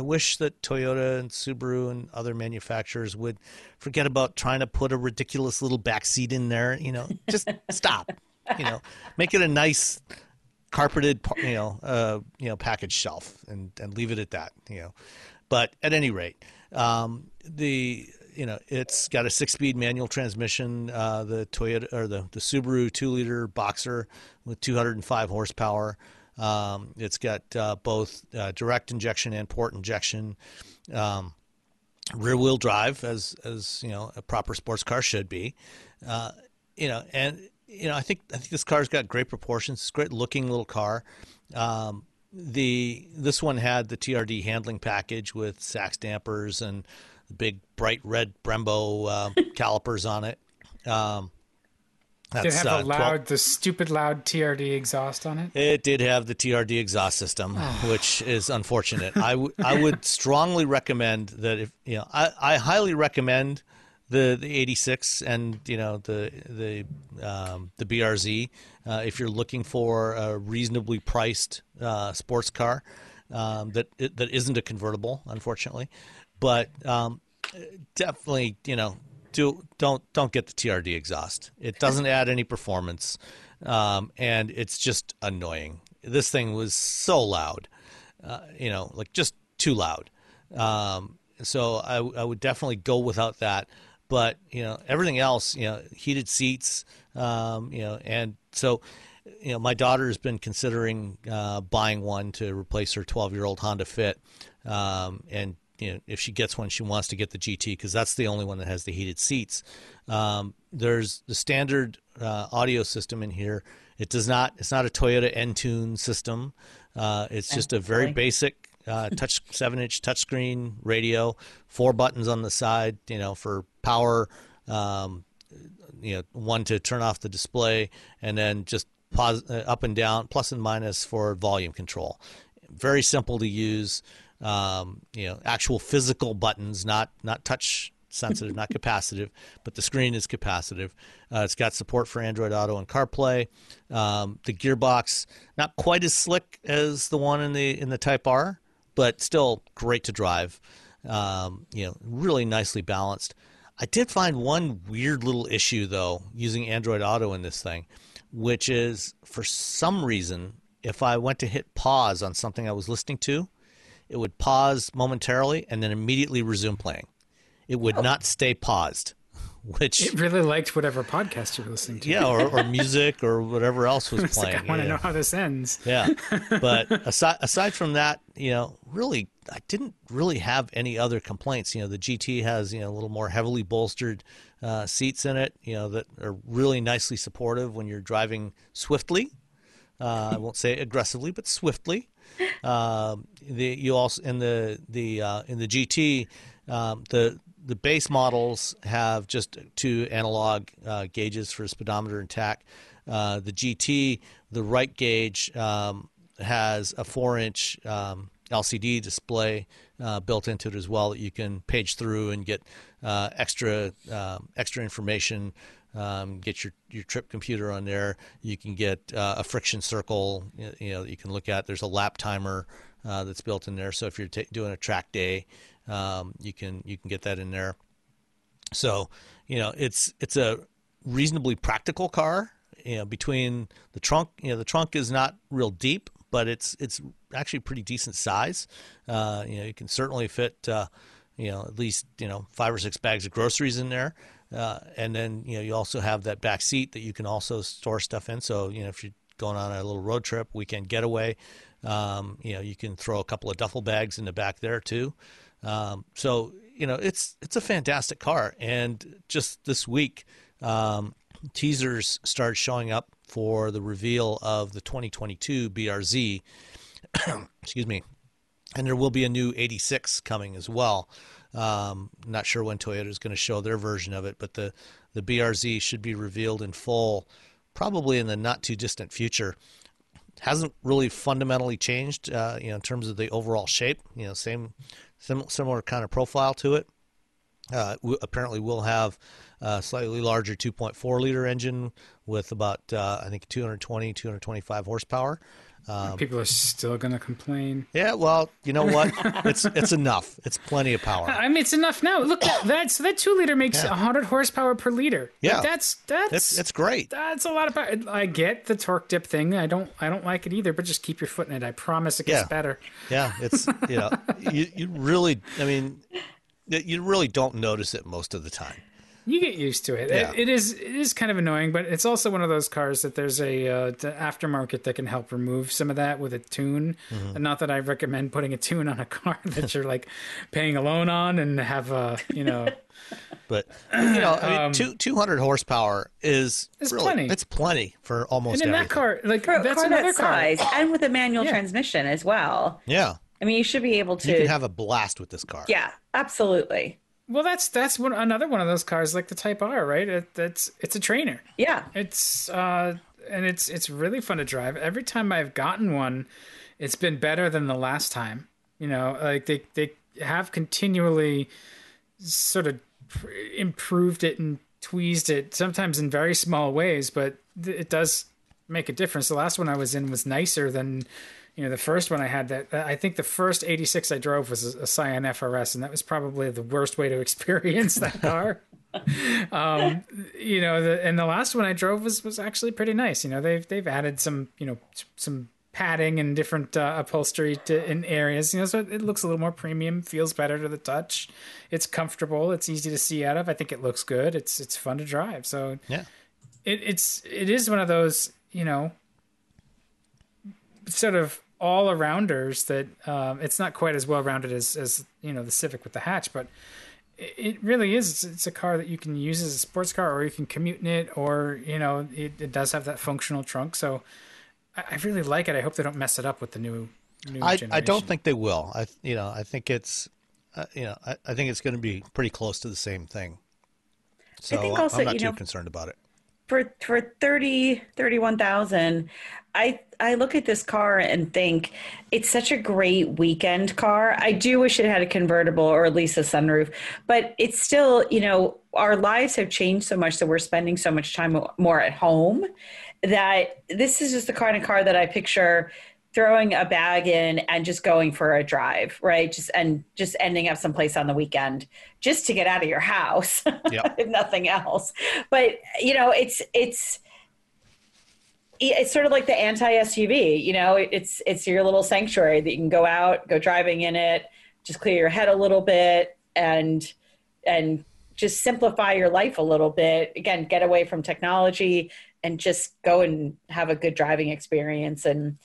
wish that Toyota and Subaru and other manufacturers would forget about trying to put a ridiculous little back seat in there. You know, just stop. You know, make it a nice carpeted, package shelf and leave it at that. You know, but at any rate, it's got a 6-speed manual transmission, the Toyota or the Subaru 2-liter boxer with 205 horsepower. It's got both direct injection and port injection, rear wheel drive as you know, a proper sports car should be, I think this car's got great proportions. It's a great looking little car. This one had the TRD handling package with Sachs dampers and the big bright red Brembo calipers on it. Did it have the stupid loud TRD exhaust on it? It did have the TRD exhaust system, which is unfortunate. I would strongly recommend that if, you know, I highly recommend the 86 and, you know, the BRZ, if you're looking for a reasonably priced sports car that isn't a convertible, unfortunately. But definitely, you know, don't get the TRD exhaust. It doesn't add any performance, and it's just annoying. This thing was so loud, like just too loud. So I would definitely go without that. But, you know, everything else, you know, heated seats, and so, you know, my daughter has been considering buying one to replace her 12-year-old Honda Fit, and, you know, if she gets one, she wants to get the GT because that's the only one that has the heated seats. There's the standard audio system in here. It's not a Toyota Entune system. It's just a very basic touch 7-inch touchscreen radio, 4 buttons on the side, you know, for power, one to turn off the display, and then just pause, up and down, plus and minus for volume control. Very simple to use. Actual physical buttons, not touch sensitive, not capacitive, but the screen is capacitive. It's got support for Android Auto and CarPlay. The gearbox, not quite as slick as the one in the Type R, but still great to drive. Really nicely balanced. I did find one weird little issue, though, using Android Auto in this thing, which is for some reason, if I went to hit pause on something I was listening to, it would pause momentarily and then immediately resume playing. It would not stay paused, which... It really liked whatever podcast you were listening to. Yeah, or music or whatever else was playing. Like, I want to know how this ends. Yeah, but aside from that, really, I didn't really have any other complaints. The GT has, a little more heavily bolstered seats in it, that are really nicely supportive when you're driving swiftly. I won't say aggressively, but swiftly. In the GT, the base models have just two analog gauges for speedometer and tach. The GT, the right gauge, has a 4-inch LCD display built into it as well that you can page through and get extra information. Get your trip computer on there. You can get a friction circle, that you can look at. There's a lap timer that's built in there. So if you're doing a track day, you can get that in there. So, it's a reasonably practical car. Between the trunk, the trunk is not real deep, but it's actually pretty decent size. You can certainly fit, at least, 5 or 6 bags of groceries in there. And then, you also have that back seat that you can also store stuff in. So, if you're going on a little road trip, weekend getaway, you can throw a couple of duffel bags in the back there too. It's a fantastic car. And just this week, teasers started showing up for the reveal of the 2022 BRZ. Excuse me. And there will be a new 86 coming as well. Not sure when Toyota is going to show their version of it, but the BRZ should be revealed in full probably in the not too distant future. It hasn't really fundamentally changed, in terms of the overall shape, similar kind of profile to it. Apparently we'll have a slightly larger 2.4 liter engine with about, 225 horsepower. People are still going to complain. Yeah, well, you know what? It's enough. It's plenty of power. I mean, it's enough now. Look, that 2 liter makes 100 horsepower per liter. Yeah, that's great. That's a lot of power. I get the torque dip thing. I don't like it either. But just keep your foot in it. I promise it gets better. Yeah, it's you really. I mean, you really don't notice it most of the time. You get used to it. Yeah. It is kind of annoying, but it's also one of those cars that there's a aftermarket that can help remove some of that with a tune. Mm-hmm. And not that I recommend putting a tune on a car that you're like paying a loan on and have a. But 200 horsepower is really, plenty. It's plenty for almost. And in everything. That car, like for that's car another that size, car, and with a manual transmission as well. Yeah, I mean, you should be able to. You can have a blast with this car. Yeah, absolutely. Well, that's another one of those cars, like the Type R, right? It's a trainer. Yeah. It's and it's really fun to drive. Every time I've gotten one, it's been better than the last time. Like they have continually sort of improved it and tweezed it, sometimes in very small ways, but it does make a difference. The last one I was in was nicer than. The first one I had that, I think the first 86 I drove was a Scion FRS, and that was probably the worst way to experience that car. And the last one I drove was actually pretty nice. They've added some, some padding and different upholstery in areas, so it looks a little more premium, feels better to the touch. It's comfortable. It's easy to see out of. I think it looks good. It's fun to drive. So yeah, it is one of those, sort of all arounders that it's not quite as well rounded as the Civic with the hatch, but it really is. It's a car that you can use as a sports car, or you can commute in it, or it does have that functional trunk. So I really like it. I hope they don't mess it up with the new generation. I don't think they will. I think it's I think it's going to be pretty close to the same thing. So I think also, I'm not too concerned about it. For $31,000, I look at this car and think it's such a great weekend car. I do wish it had a convertible or at least a sunroof, but it's still, our lives have changed so much that we're spending so much time more at home that this is just the kind of car that I picture throwing a bag in and just going for a drive, right? Just ending up someplace on the weekend just to get out of your house, yep. if nothing else. But, you know, it's sort of like the anti-SUV, you know, it's your little sanctuary that you can go out, go driving in it, just clear your head a little bit and just simplify your life a little bit. Again, get away from technology and just go and have a good driving experience and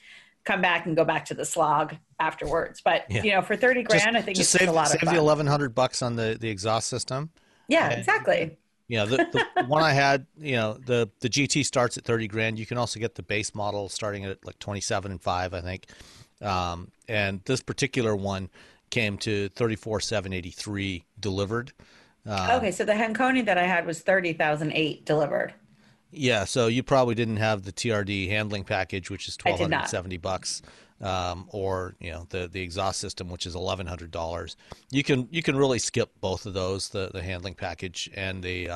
come back and go back to the slog afterwards. But, yeah. you know, for 30 grand, I think it's a lot of fun. Save the $1,100 on the exhaust system. Yeah, exactly. Yeah, you know, the one I had, you know, the GT starts at 30 grand. You can also get the base model starting at like 27.5, I think. And this particular one came to 34,783 delivered. Okay, so the Hanconi that I had was 30,008 delivered. Yeah, so you probably didn't have the TRD handling package, which is $1,270, or you know the exhaust system, which is $1,100. You can really skip both of those, the handling package and the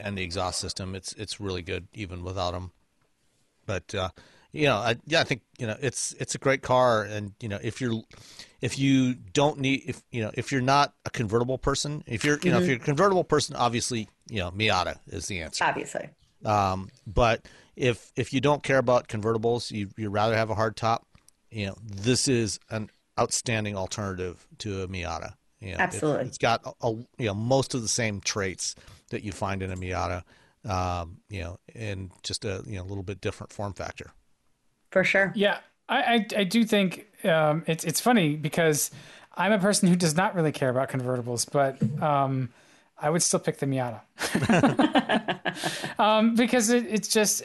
exhaust system. It's really good even without them. But you know, I think you know it's a great car, and you know if you're not a convertible person, if you're a convertible person, obviously you know Miata is the answer. Obviously. But if you don't care about convertibles, you'd rather have a hard top, you know, this is an outstanding alternative to a Miata. You know, absolutely. It's got, you know, most of the same traits that you find in a Miata, you know, and just a, you know, little bit different form factor. For sure. Yeah. I do think, it's funny because I'm a person who does not really care about convertibles, but, I would still pick the Miata because it's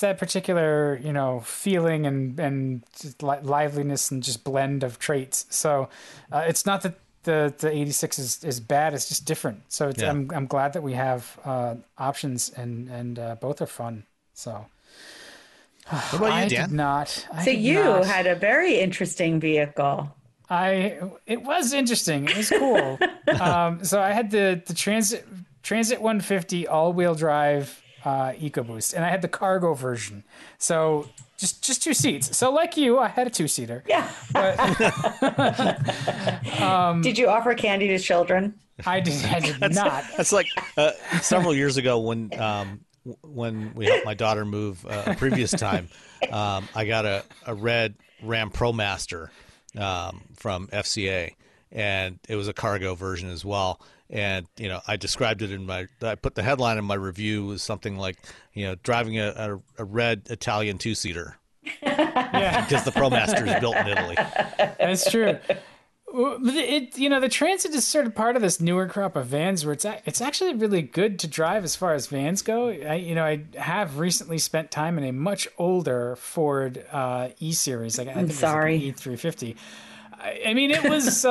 that particular, you know, feeling and just liveliness and just blend of traits. So it's not that the 86 is bad. It's just different. So it's, yeah. I'm glad that we have options and both are fun. So what about you, Dan? You had a very interesting vehicle. It was interesting. It was cool. So I had the Transit 150 all-wheel drive EcoBoost, and I had the cargo version. So just two seats. So like you, I had a two-seater. Yeah. But, did you offer candy to children? I did not. That's like several years ago when we helped my daughter move a previous time, I got a red Ram ProMaster. From FCA, and it was a cargo version as well. And, you know, I described it I put the headline in my review as something like, you know, driving a red Italian two-seater. Yeah. Because the ProMaster is built in Italy. That's true. You know, the Transit is sort of part of this newer crop of vans where it's actually really good to drive as far as vans go. I have recently spent time in a much older Ford E-Series. Like, I'm sorry. Like E350. I mean, it was, it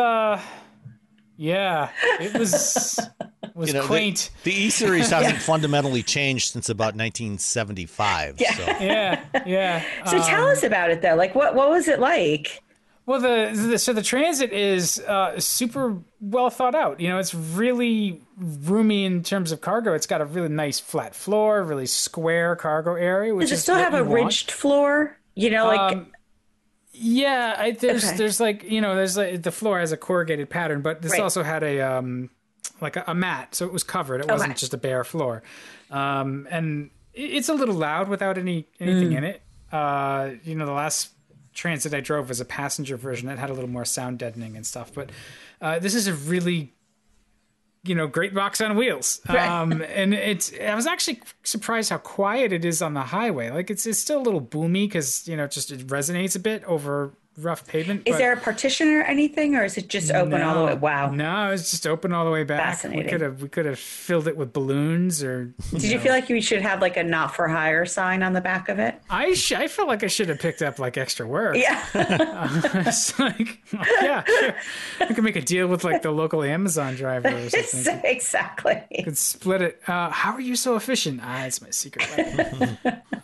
was you know, quaint. The E-Series hasn't fundamentally changed since about 1975. Yeah. So. Yeah. So tell us about it, though. Like, what was it like? Well, the Transit is super well thought out. You know, it's really roomy in terms of cargo. It's got a really nice flat floor, really square cargo area. Which Does it still have a ridged floor? You know, like there's like, you know, there's like the floor has a corrugated pattern, but this also had a like a mat, so it was covered. It wasn't just a bare floor, and it's a little loud without anything in it. You know, the last Transit I drove was a passenger version that had a little more sound deadening and stuff, but this is a really, you know, great box on wheels. And I was actually surprised how quiet it is on the highway. Like it's still a little boomy because, you know, just it resonates a bit over rough pavement. Is there a partition or anything, or is it just open all the way? Wow. No, it's just open all the way back. Fascinating. We could have filled it with balloons or. Did you feel like you should have like a not for hire sign on the back of it? I felt like I should have picked up like extra work. Yeah. It's like, yeah, sure. I could make a deal with like the local Amazon driver or something. Exactly. I could split it. How are you so efficient? It's my secret.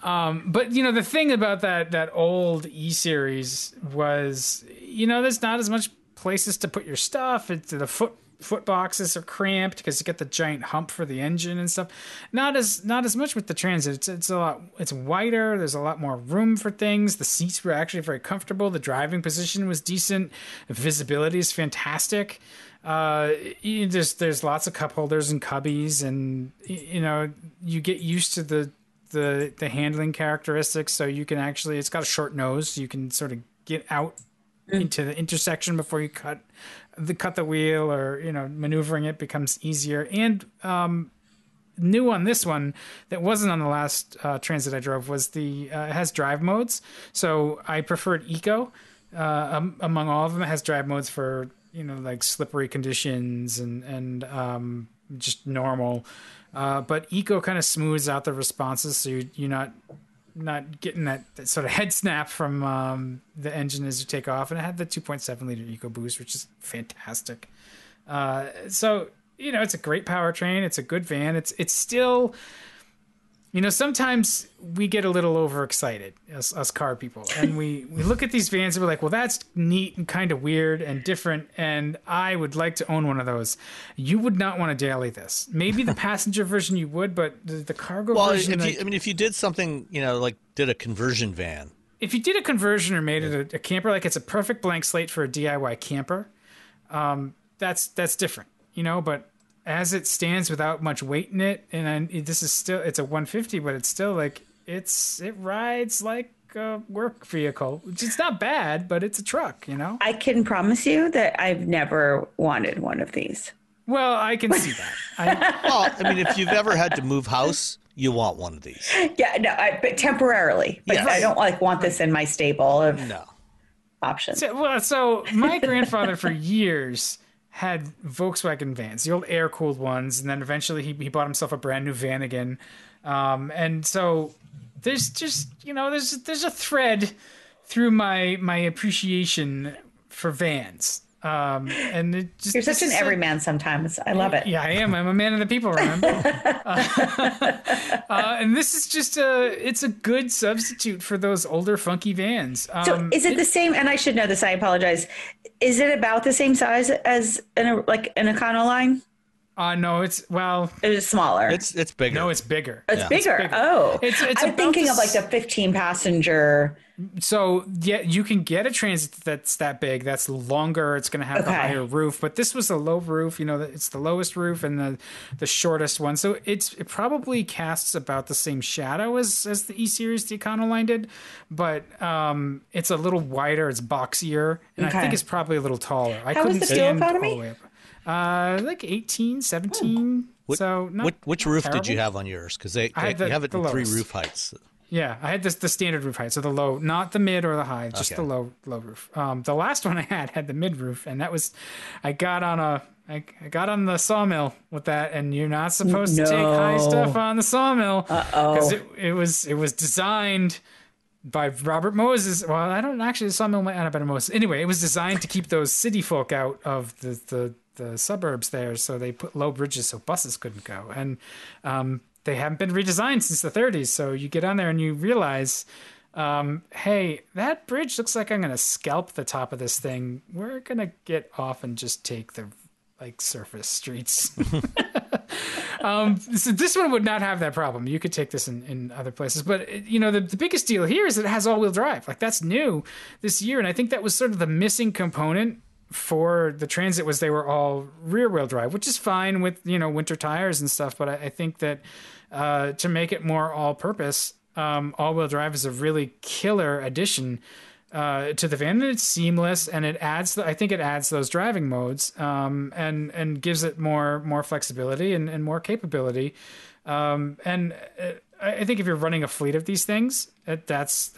But you know, the thing about that old E-Series was, you know, there's not as much places to put your stuff. It's the foot foot boxes are cramped because you get the giant hump for the engine and stuff. Not as much with the Transit. It's wider. There's a lot more room for things. The seats were actually very comfortable. The driving position was decent. Visibility is fantastic. There's lots of cup holders and cubbies, and you get used to the handling characteristics. So you can actually, it's got a short nose, so you can sort of get out into the intersection before you cut the wheel, or maneuvering it becomes easier. And new on this one that wasn't on the last Transit I drove was it has drive modes. So I preferred Eco. Among all of them, it has drive modes for like slippery conditions and just normal. But Eco kind of smooths out the responses, so you're not getting that sort of head snap from the engine as you take off. And it had the 2.7 liter EcoBoost, which is fantastic. So it's a great powertrain. It's a good van. It's still, sometimes we get a little overexcited as us car people. And we look at these vans and we're like, well, that's neat and kind of weird and different. And I would like to own one of those. You would not want to daily this. Maybe the passenger version you would, but the cargo version. Well, if you did something, like did a conversion van. If you did a conversion or made it a camper, like it's a perfect blank slate for a DIY camper, that's different, but as it stands without much weight in it, and this is still, it's a 150, but it's still it rides like a work vehicle. It's not bad, but it's a truck, I can promise you that I've never wanted one of these. Well, I can see that. If you've ever had to move house, you want one of these. Yeah, no, but temporarily. But yes. I don't want this in my stable of options. So my grandfather for years had Volkswagen vans, the old air-cooled ones, and then eventually he bought himself a brand new van again. And so there's just, there's a thread through my appreciation for vans. And it just, you're such an everyman sometimes. I love it. Yeah, I am. I'm a man of the people, remember? And this is just it's a good substitute for those older funky vans. So is it the same? And I should know this. I apologize. Is it about the same size as an Econoline? No, it's smaller. It's bigger. No, it's bigger. It's bigger. Oh, I'm thinking of the 15 passenger. So yeah, you can get a Transit that's that big. That's longer. It's going to have a higher roof, but this was a low roof. It's the lowest roof and the shortest one. So it probably casts about the same shadow as the E-Series, the Econoline did, but it's a little wider. It's boxier, and I think it's probably a little taller. I couldn't stand all the way up. 18, 17. What, so not which roof terrible. Did you have on yours? Because you have it in three roof heights. Yeah, I had the standard roof height, so the low, not the mid or the high, just the low roof. The last one I had the mid roof, and that was, I got on the sawmill with that, and you're not supposed to take high stuff on the sawmill. Because it was designed by Robert Moses. Well, I don't actually, the sawmill might not have been Moses. Anyway, it was designed to keep those city folk out of the suburbs there. So they put low bridges so buses couldn't go. And they haven't been redesigned since the 30s. So you get on there and you realize, hey, that bridge looks like I'm going to scalp the top of this thing. We're going to get off and just take the surface streets. So this one would not have that problem. You could take this in other places, but the biggest deal here is it has all-wheel drive. That's new this year, and I think that was sort of the missing component for the Transit. Was they were all rear-wheel drive, which is fine with winter tires and stuff, but I think that to make it more all-purpose, all-wheel drive is a really killer addition to the van, and it's seamless, and it adds I think it adds those driving modes, and gives it more flexibility and more capability. I think if you're running a fleet of these things, that's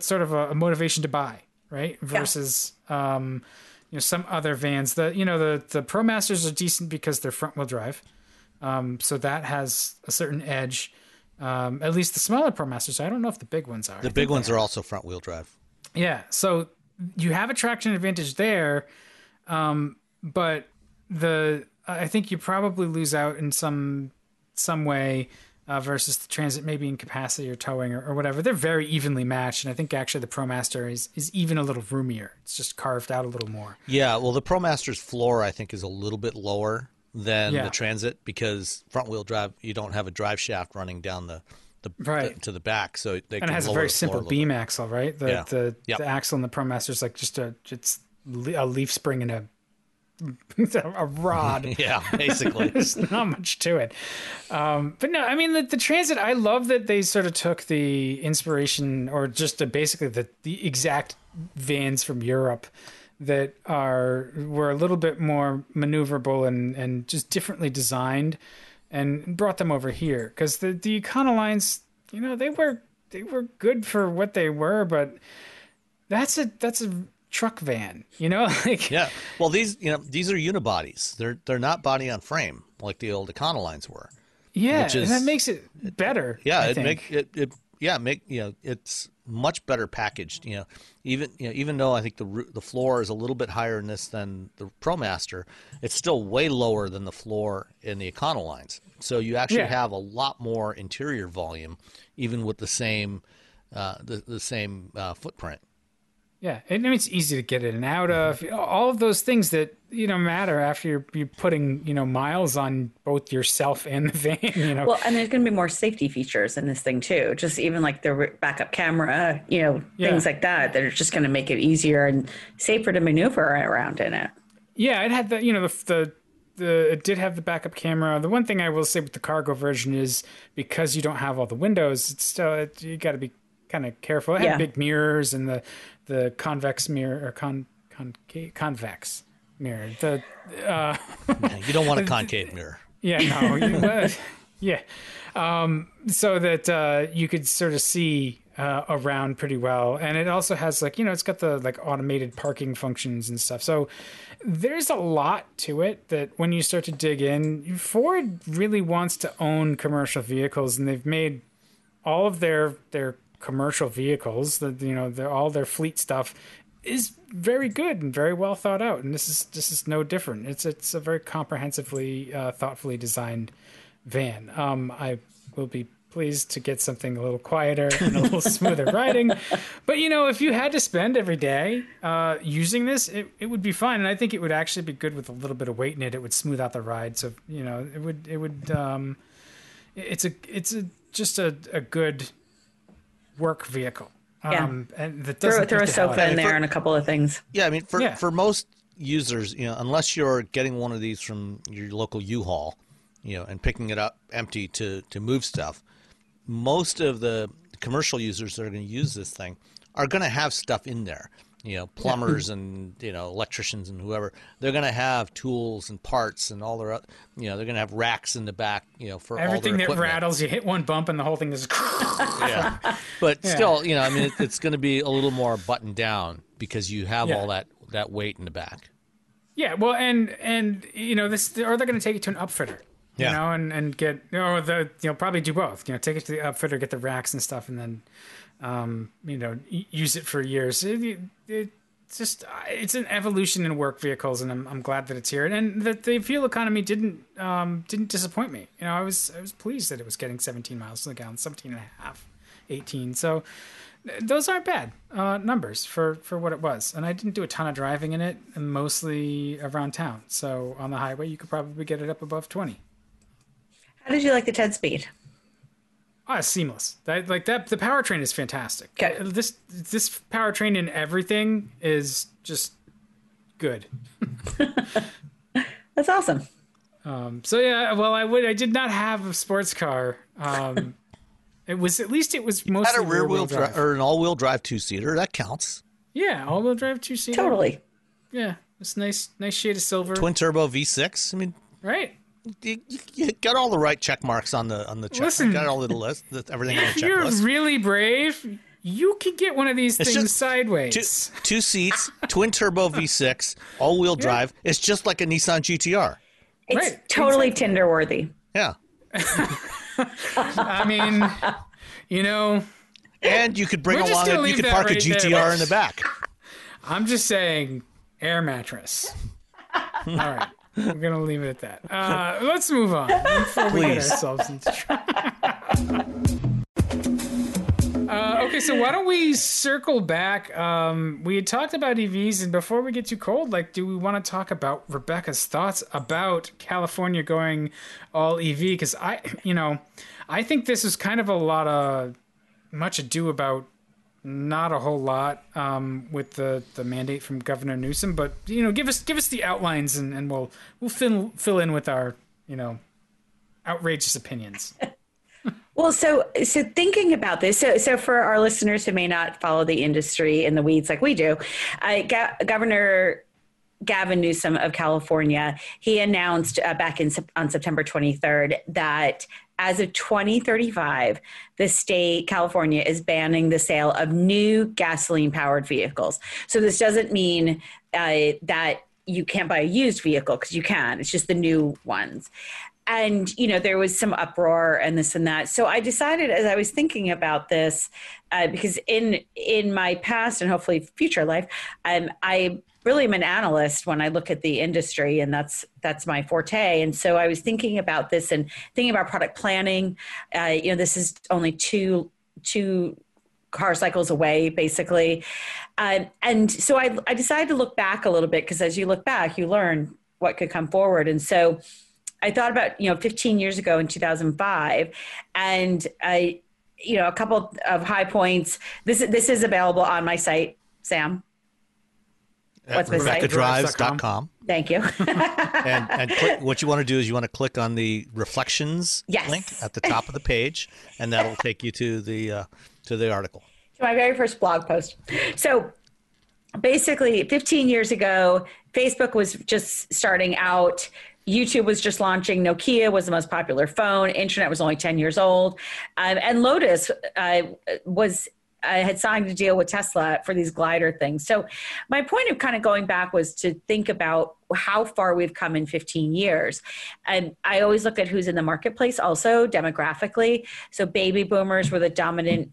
sort of a motivation to buy, right? Versus some other vans. The ProMasters are decent because they're front wheel drive, so that has a certain edge. At least the smaller ProMasters. I don't know if the big ones are. The big ones are also front wheel drive. Yeah. So you have a traction advantage there. But I think you probably lose out in some way versus the Transit maybe in capacity or towing or whatever. They're very evenly matched, and I think actually the ProMaster is even a little roomier. It's just carved out a little more. Yeah, well, the ProMaster's floor, I think, is a little bit lower than the Transit because front-wheel drive, you don't have a drive shaft running down to the back, so they can lower the floor a little bit. And it has a very simple beam axle, right? The axle in the ProMaster is like just a leaf spring and a rod. Yeah, basically. There's not much to it. But no, I mean, the Transit, I love that they sort of took the inspiration or just basically the exact vans from Europe that were a little bit more maneuverable and just differently designed and brought them over here. Because the Econolines, you know, they were good for what they were, but that's a truck van, you know, like. Yeah, well, these are unibodies. They're not body on frame like the old Econolines were. Yeah, and that makes it better. Yeah, it's much better packaged. You know, even though I think the floor is a little bit higher in this than the ProMaster, it's still way lower than the floor in the Econolines. So you actually have a lot more interior volume, even with the same footprint. Yeah, and it's easy to get in and out of. All of those things that, you know, matter after you're putting, you know, miles on both yourself and the van, you know. Well, and there's going to be more safety features in this thing, too. Just even like the backup camera, you know, things like that are just going to make it easier and safer to maneuver around in it. Yeah, it had it did have the backup camera. The one thing I will say with the cargo version is because you don't have all the windows, it's still, you got to be kind of careful. It had big mirrors and the convex mirror or convex mirror. You don't want a concave mirror. Yeah, no. Yeah. So that you could sort of see around pretty well. And it also has like, you know, it's got the like automated parking functions and stuff. So there's a lot to it that when you start to dig in, Ford really wants to own commercial vehicles, and they've made all of their commercial vehicles, all their fleet stuff is very good and very well thought out, and this is no different. It's a very comprehensively thoughtfully designed van. I will be pleased to get something a little quieter and a little smoother riding, but you know, if you had to spend every day using this, it would be fine, and I think it would actually be good with a little bit of weight in it. It would smooth out the ride, so you know, it would it's just a good work vehicle. And that doesn't throw a sofa in there and a couple of things. Yeah, I mean, for most users, you know, unless you're getting one of these from your local U-Haul, you know, and picking it up empty to move stuff, most of the commercial users that are going to use this thing are going to have stuff in there. You know, plumbers and, you know, electricians and whoever, they're going to have tools and parts and all their other, you know, they're going to have racks in the back, you know, for everything all their equipment. That rattles, you hit one bump and the whole thing is. Still, you know, I mean, it's going to be a little more buttoned down because you have all that weight in the back. Yeah. Well, and you know, or they're going to take it to an upfitter. Yeah. You know, and get, or probably do both, you know, take it to the upfitter, get the racks and stuff, and then, you know, use it for years. It's an evolution in work vehicles, and I'm glad that it's here, and that the fuel economy didn't disappoint me. You know, I was pleased that it was getting 17 miles to the gallon, 17 and a half, 18. So those aren't bad numbers for what it was. And I didn't do a ton of driving in it, and mostly around town. So on the highway, you could probably get it up above 20. How did you like the 10 speed? Oh, it's seamless. The powertrain is fantastic. Okay. This powertrain in everything is just good. That's awesome. So yeah, well, I did not have a sports car. It was mostly had a rear-wheel drive or an all-wheel drive two-seater. That counts. Yeah, all-wheel drive two-seater. Totally. Yeah, it's nice shade of silver. Twin turbo V6. I mean, right. You got all the right check marks on the check. Listen, you got all the list, everything on the checklist. If you're really brave, you can get one of these things sideways. Two seats, twin turbo V6, all-wheel drive. It's just like a Nissan GTR. It's totally Tinder worthy. Yeah. I mean, you know. And you could bring along, you could park a GTR there, in the back. I'm just saying, air mattress. All right. We're going to leave it at that. Let's move on before we get ourselves into trouble. Okay, so why don't we circle back? We had talked about EVs, and before we get too cold, like, do we want to talk about Rebecca's thoughts about California going all EV? Because I think this is kind of a lot of much ado about not a whole lot with the mandate from Governor Newsom. But give us the outlines, and we'll fill in with our outrageous opinions. Well, so thinking about this, so for our listeners who may not follow the industry in the weeds like we do, Governor Gavin Newsom of California, he announced on September 23rd that as of 2035, the state, California, is banning the sale of new gasoline-powered vehicles. So this doesn't mean that you can't buy a used vehicle, because you can. It's just the new ones. And, there was some uproar and this and that. So I decided, as I was thinking about this, because in my past and hopefully future life, I really am an analyst when I look at the industry, and that's my forte. And so I was thinking about this and thinking about product planning. This is only two car cycles away, basically. And so I decided to look back a little bit, because as you look back, you learn what could come forward. And so I thought about, 15 years ago in 2005, and I, a couple of high points. This is available on my site, Sam. What's my site? RebeccaDrives.com. Thank you. and click, what you want to do is you want to click on the reflections link at the top of the page, and that'll take you to the article. To my very first blog post. So basically, 15 years ago, Facebook was just starting out. YouTube was just launching. Nokia was the most popular phone. Internet was only 10 years old. And Lotus had signed a deal with Tesla for these glider things. So my point of kind of going back was to think about how far we've come in 15 years. And I always look at who's in the marketplace also demographically. So baby boomers were the dominant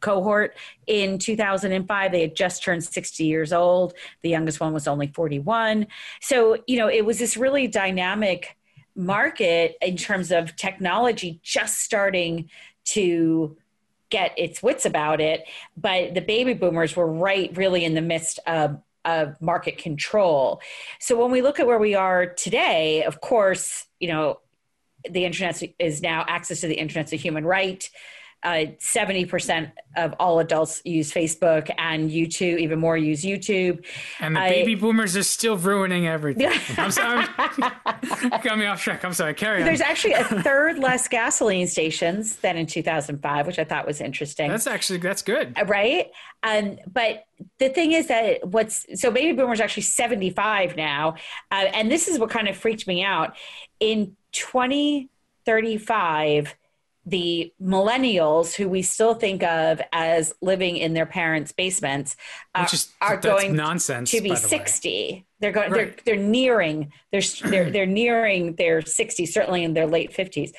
cohort. In 2005, they had just turned 60 years old. The youngest one was only 41. So, it was this really dynamic market in terms of technology just starting to get its wits about it. But the baby boomers were really in the midst of market control. So when we look at where we are today, of course, the internet is now access to the internet's a human right. 70% of all adults use Facebook, and YouTube, even more use YouTube. And the baby boomers are still ruining everything. I'm sorry. Got me off track. I'm sorry. Carry on. There's actually a third less gasoline stations than in 2005, which I thought was interesting. That's good. Right? But the thing is that baby boomers are actually 75 now. And this is what kind of freaked me out. In 2035, the millennials, who we still think of as living in their parents' basements, are going nonsense, to be 60. They're going. Right. They're nearing. They're nearing their 60s, certainly in their late 50s.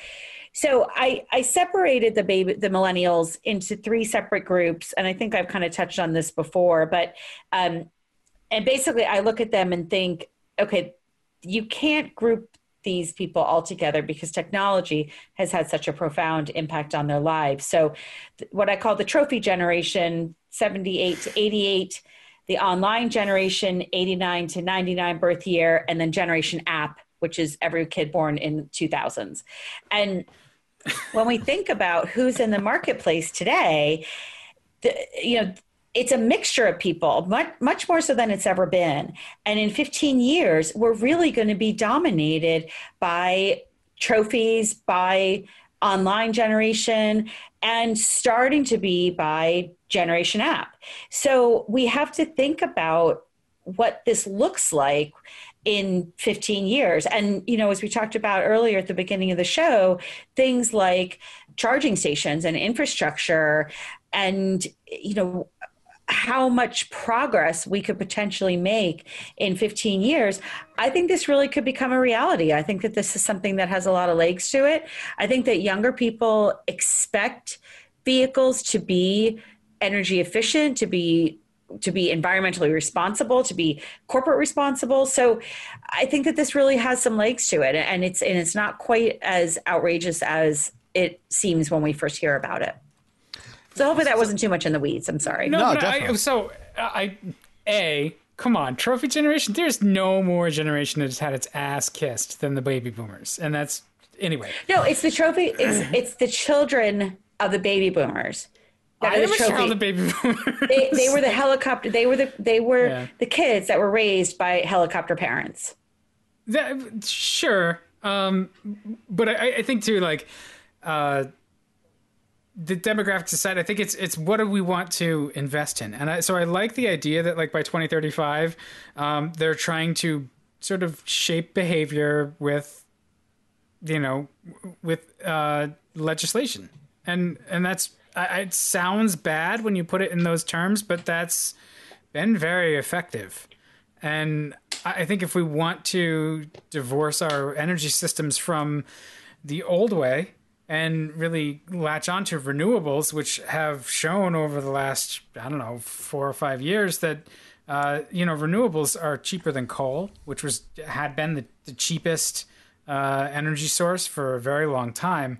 So I separated the millennials into three separate groups, and I think I've kind of touched on this before. But and basically, I look at them and think, okay, you can't group these people altogether because technology has had such a profound impact on their lives. So what I call the trophy generation, 78 to 88, the online generation, 89 to 99 birth year, and then generation app, which is every kid born in 2000s. And when we think about who's in the marketplace today, it's a mixture of people, much more so than it's ever been. And in 15 years, we're really going to be dominated by trophies, by online generation, and starting to be by generation app. So we have to think about what this looks like in 15 years. And, as we talked about earlier at the beginning of the show, things like charging stations and infrastructure and, how much progress we could potentially make in 15 years, I think this really could become a reality. I think that this is something that has a lot of legs to it. I think that younger people expect vehicles to be energy efficient, to be environmentally responsible, to be corporate responsible. So I think that this really has some legs to it, and it's not quite as outrageous as it seems when we first hear about it. So hopefully that wasn't too much in the weeds. I'm sorry. No, definitely. Come on, trophy generation. There's no more generation that has had its ass kissed than the baby boomers. And that's, anyway. No, it's the trophy. It's the children of the baby boomers. I never saw the baby boomers. They were the helicopter. They were the kids that were raised by helicopter parents. Sure. But I think too, like, the demographic side, I think it's what do we want to invest in? And so I like the idea that, like, by 2035, they're trying to sort of shape behavior with legislation. And that's, it sounds bad when you put it in those terms, but that's been very effective. And I think if we want to divorce our energy systems from the old way, and really latch on to renewables, which have shown over the last, 4 or 5 years that, renewables are cheaper than coal, which had been the cheapest energy source for a very long time.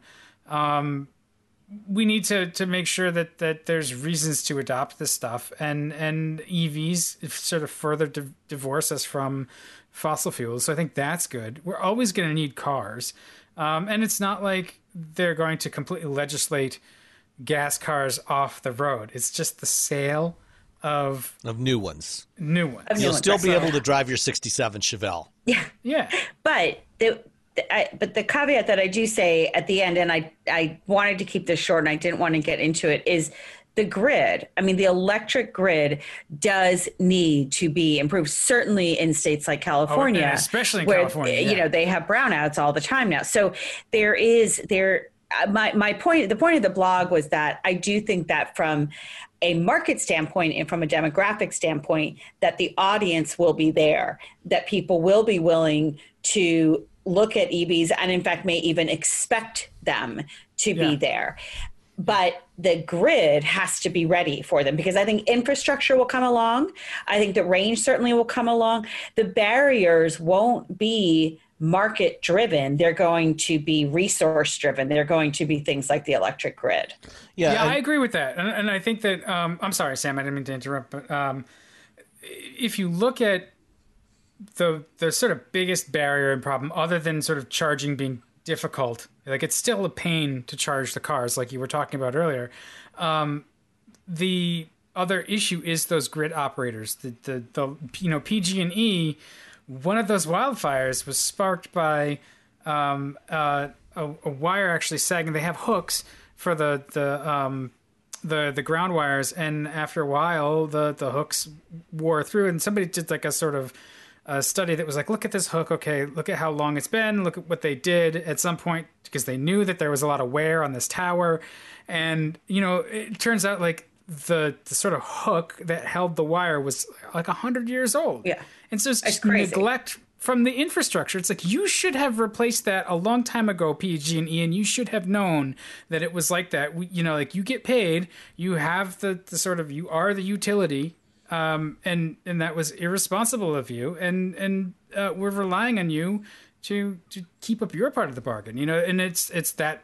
We need to make sure that there's reasons to adopt this stuff, and EVs sort of further divorce us from fossil fuels. So I think that's good. We're always going to need cars. And it's not like they're going to completely legislate gas cars off the road. It's just the sale of new ones. You'll still be able to drive your 67 Chevelle. Yeah. Yeah. But the caveat that I do say at the end, and I wanted to keep this short and I didn't want to get into it, is the grid. I mean, the electric grid does need to be improved, certainly in states like California, especially in California, they have brownouts all the time now. So the point of the blog was that I do think that from a market standpoint and from a demographic standpoint, that the audience will be there, that people will be willing to look at EVs and in fact may even expect them to be there. But the grid has to be ready for them, because I think infrastructure will come along. I think the range certainly will come along. The barriers won't be market driven. They're going to be resource driven. They're going to be things like the electric grid. Yeah, I agree with that. And I think that, I'm sorry, Sam, I didn't mean to interrupt, but if you look at the sort of biggest barrier and problem, other than sort of charging being difficult, like it's still a pain to charge the cars, like you were talking about earlier. The other issue is those grid operators. The PG&E, one of those wildfires was sparked by a wire actually sagging. They have hooks for the ground wires, and after a while the hooks wore through, and somebody did like a sort of a study that was like, look at this hook. Okay, look at how long it's been. Look at what they did at some point, because they knew that there was a lot of wear on this tower. And, it turns out like the sort of hook that held the wire was like 100 years old. Yeah. And so it's just neglect from the infrastructure. It's like, you should have replaced that a long time ago, PG&E, and you should have known that it was like that. Like you get paid, you have the sort of, you are the utility. And that was irresponsible of you. And we're relying on you to keep up your part of the bargain, and it's that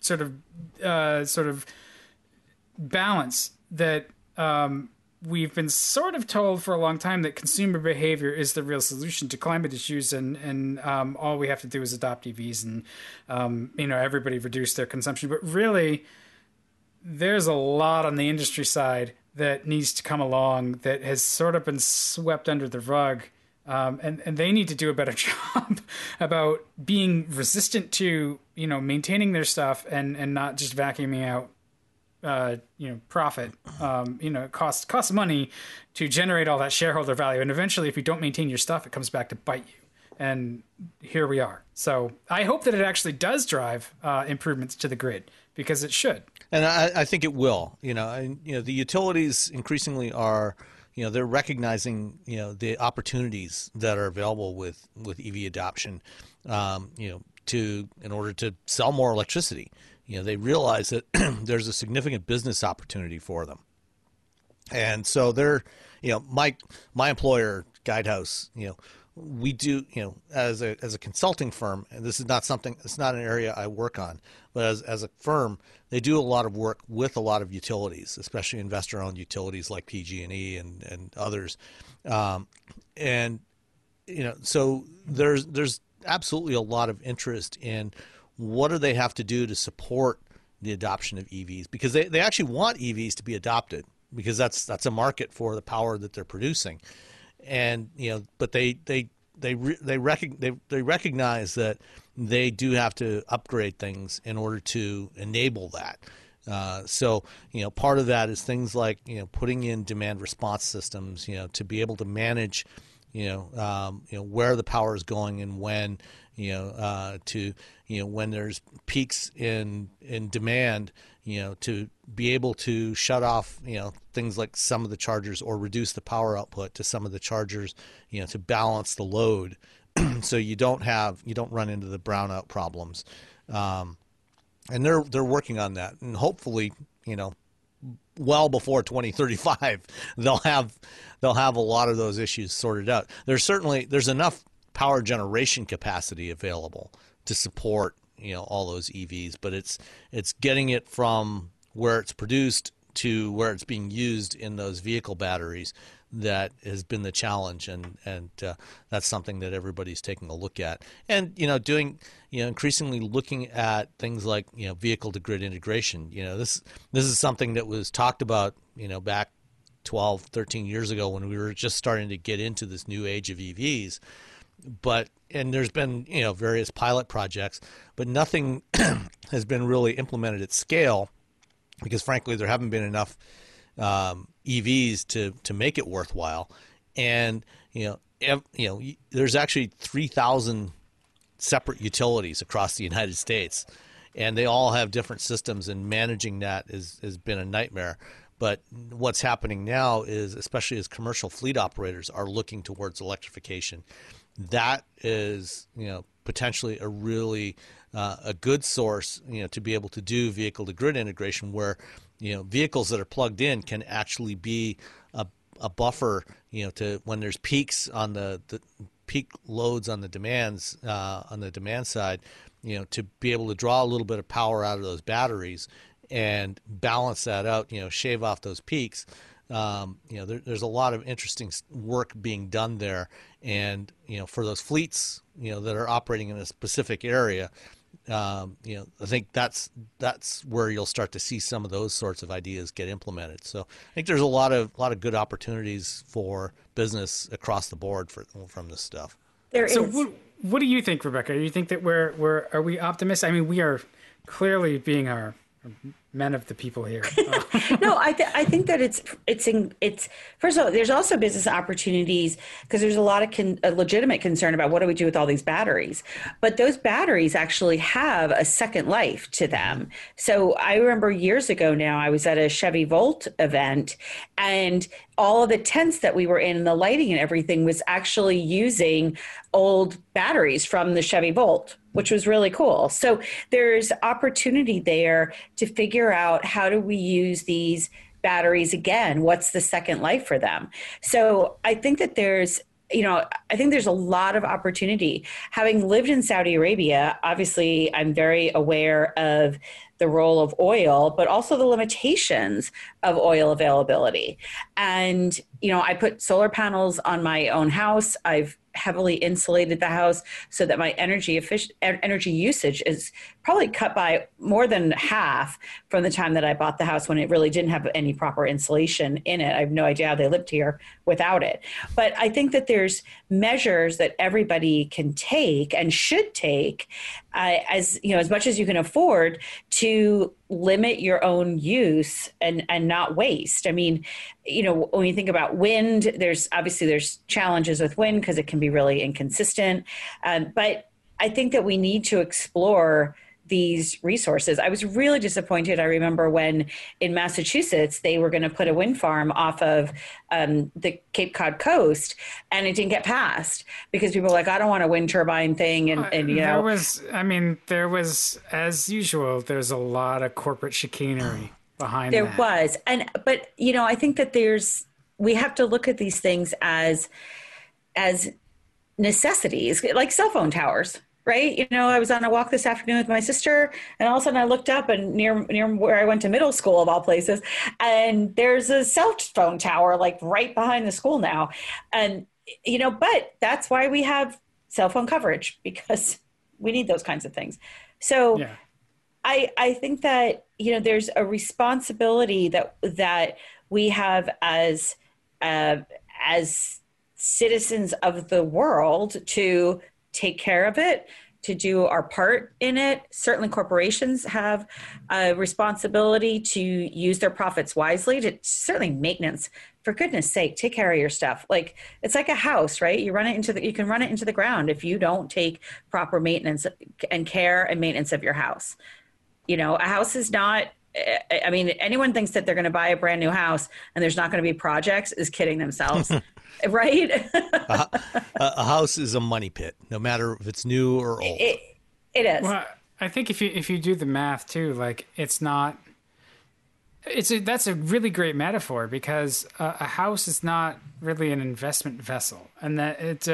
sort of balance that, we've been sort of told for a long time that consumer behavior is the real solution to climate issues. And all we have to do is adopt EVs and, everybody reduce their consumption, but really there's a lot on the industry side that needs to come along that has sort of been swept under the rug. And they need to do a better job about being resistant to, maintaining their stuff and not just vacuuming out, profit. It costs money to generate all that shareholder value. And eventually, if you don't maintain your stuff, it comes back to bite you. And here we are. So I hope that it actually does drive improvements to the grid, because it should. And I think it will. The utilities increasingly are, they're recognizing, the opportunities that are available with EV adoption, in order to sell more electricity. They realize that there's a significant business opportunity for them. And so they're, my employer, Guidehouse, we do, as a consulting firm, and this is not something, it's not an area I work on, But as a firm, they do a lot of work with a lot of utilities, especially investor-owned utilities like PG&E and others. And you know, so there's absolutely a lot of interest in what do they have to do to support the adoption of EVs, because they actually want EVs to be adopted, because that's a market for the power that they're producing. And you know, but they recognize that they do have to upgrade things in order to enable that. So you know, part of that is things like, you know, putting in demand response systems, you know, to be able to manage, you know, where the power is going and when, you know, to, you know, when there's peaks in demand, you know, to be able to shut off, you know, things like some of the chargers, or reduce the power output to some of the chargers, you know, to balance the load, so you don't run into the brownout problems. And they're working on that, and hopefully, you know, well before 2035, they'll have a lot of those issues sorted out. There's enough power generation capacity available to support, you know, all those EVs, but it's getting it from where it's produced to where it's being used in those vehicle batteries that has been the challenge, and that's something that everybody's taking a look at, and you know, doing, you know, increasingly looking at things like, you know, vehicle to grid integration. You know, this is something that was talked about, you know, back 12-13 years ago when we were just starting to get into this new age of EVs, and there's been, you know, various pilot projects, but nothing has been really implemented at scale, because frankly there haven't been enough EVs to make it worthwhile. And you know there's actually 3,000 separate utilities across the United States, and they all have different systems, and managing that has been a nightmare. But what's happening now is, especially as commercial fleet operators are looking towards electrification, that is, you know, potentially a really a good source, you know, to be able to do vehicle to grid integration, where, you know, vehicles that are plugged in can actually be a buffer, you know, to when there's peaks on the peak loads on the demands, on the demand side, you know, to be able to draw a little bit of power out of those batteries and balance that out, you know, shave off those peaks. You know, there's a lot of interesting work being done there, and you know, for those fleets, you know, that are operating in a specific area, you know, I think that's where you'll start to see some of those sorts of ideas get implemented. So I think there's a lot of good opportunities for business across the board from this stuff. What do you think, Rebecca? Do you think that are we optimists? I mean, we are clearly being our men of the people here. No, I think that it's first of all, there's also business opportunities, because there's a lot of legitimate concern about what do we do with all these batteries, but those batteries actually have a second life to them. So I remember years ago now, I was at a Chevy Volt event, and all of the tents that we were in and the lighting and everything was actually using old batteries from the Chevy Bolt, which was really cool. So there's opportunity there to figure out, how do we use these batteries again? What's the second life for them? So I think that there's a lot of opportunity. Having lived in Saudi Arabia, obviously I'm very aware of the role of oil, but also the limitations of oil availability. And, you know, I put solar panels on my own house. I've heavily insulated the house so that my energy usage is probably cut by more than half from the time that I bought the house, when it really didn't have any proper insulation in it. I have no idea how they lived here without it. But I think that there's measures that everybody can take and should take, as you know, as much as you can afford, to limit your own use and not waste. I mean, you know, when you think about wind, there's challenges with wind because it can be really inconsistent. But I think that we need to explore these resources. I was really disappointed. I remember when in Massachusetts, they were going to put a wind farm off of the Cape Cod coast, and it didn't get passed because people were like, I don't want a wind turbine thing. And you know, there was, as usual, there's a lot of corporate chicanery behind that. There was. But you know, I think that we have to look at these things as necessities, like cell phone towers. right? You know, I was on a walk this afternoon with my sister, and all of a sudden I looked up, and near where I went to middle school of all places, and there's a cell phone tower like right behind the school now. And, you know, but that's why we have cell phone coverage, because we need those kinds of things. So yeah. I think that, you know, there's a responsibility that we have as citizens of the world to take care of it, to do our part in it. Certainly corporations have a responsibility to use their profits wisely, to certainly maintenance. For goodness sake, take care of your stuff. Like, it's like a house, right? You can run it into the ground if you don't take proper maintenance and care and maintenance of your house. You know, a house is not, I mean, anyone thinks that they're going to buy a brand new house and there's not going to be projects is kidding themselves. Right? A house is a money pit, no matter if it's new or old. It is. Well, I think if you do the math too, like, it's not, that's a really great metaphor, because a house is not really an investment vessel, and that it's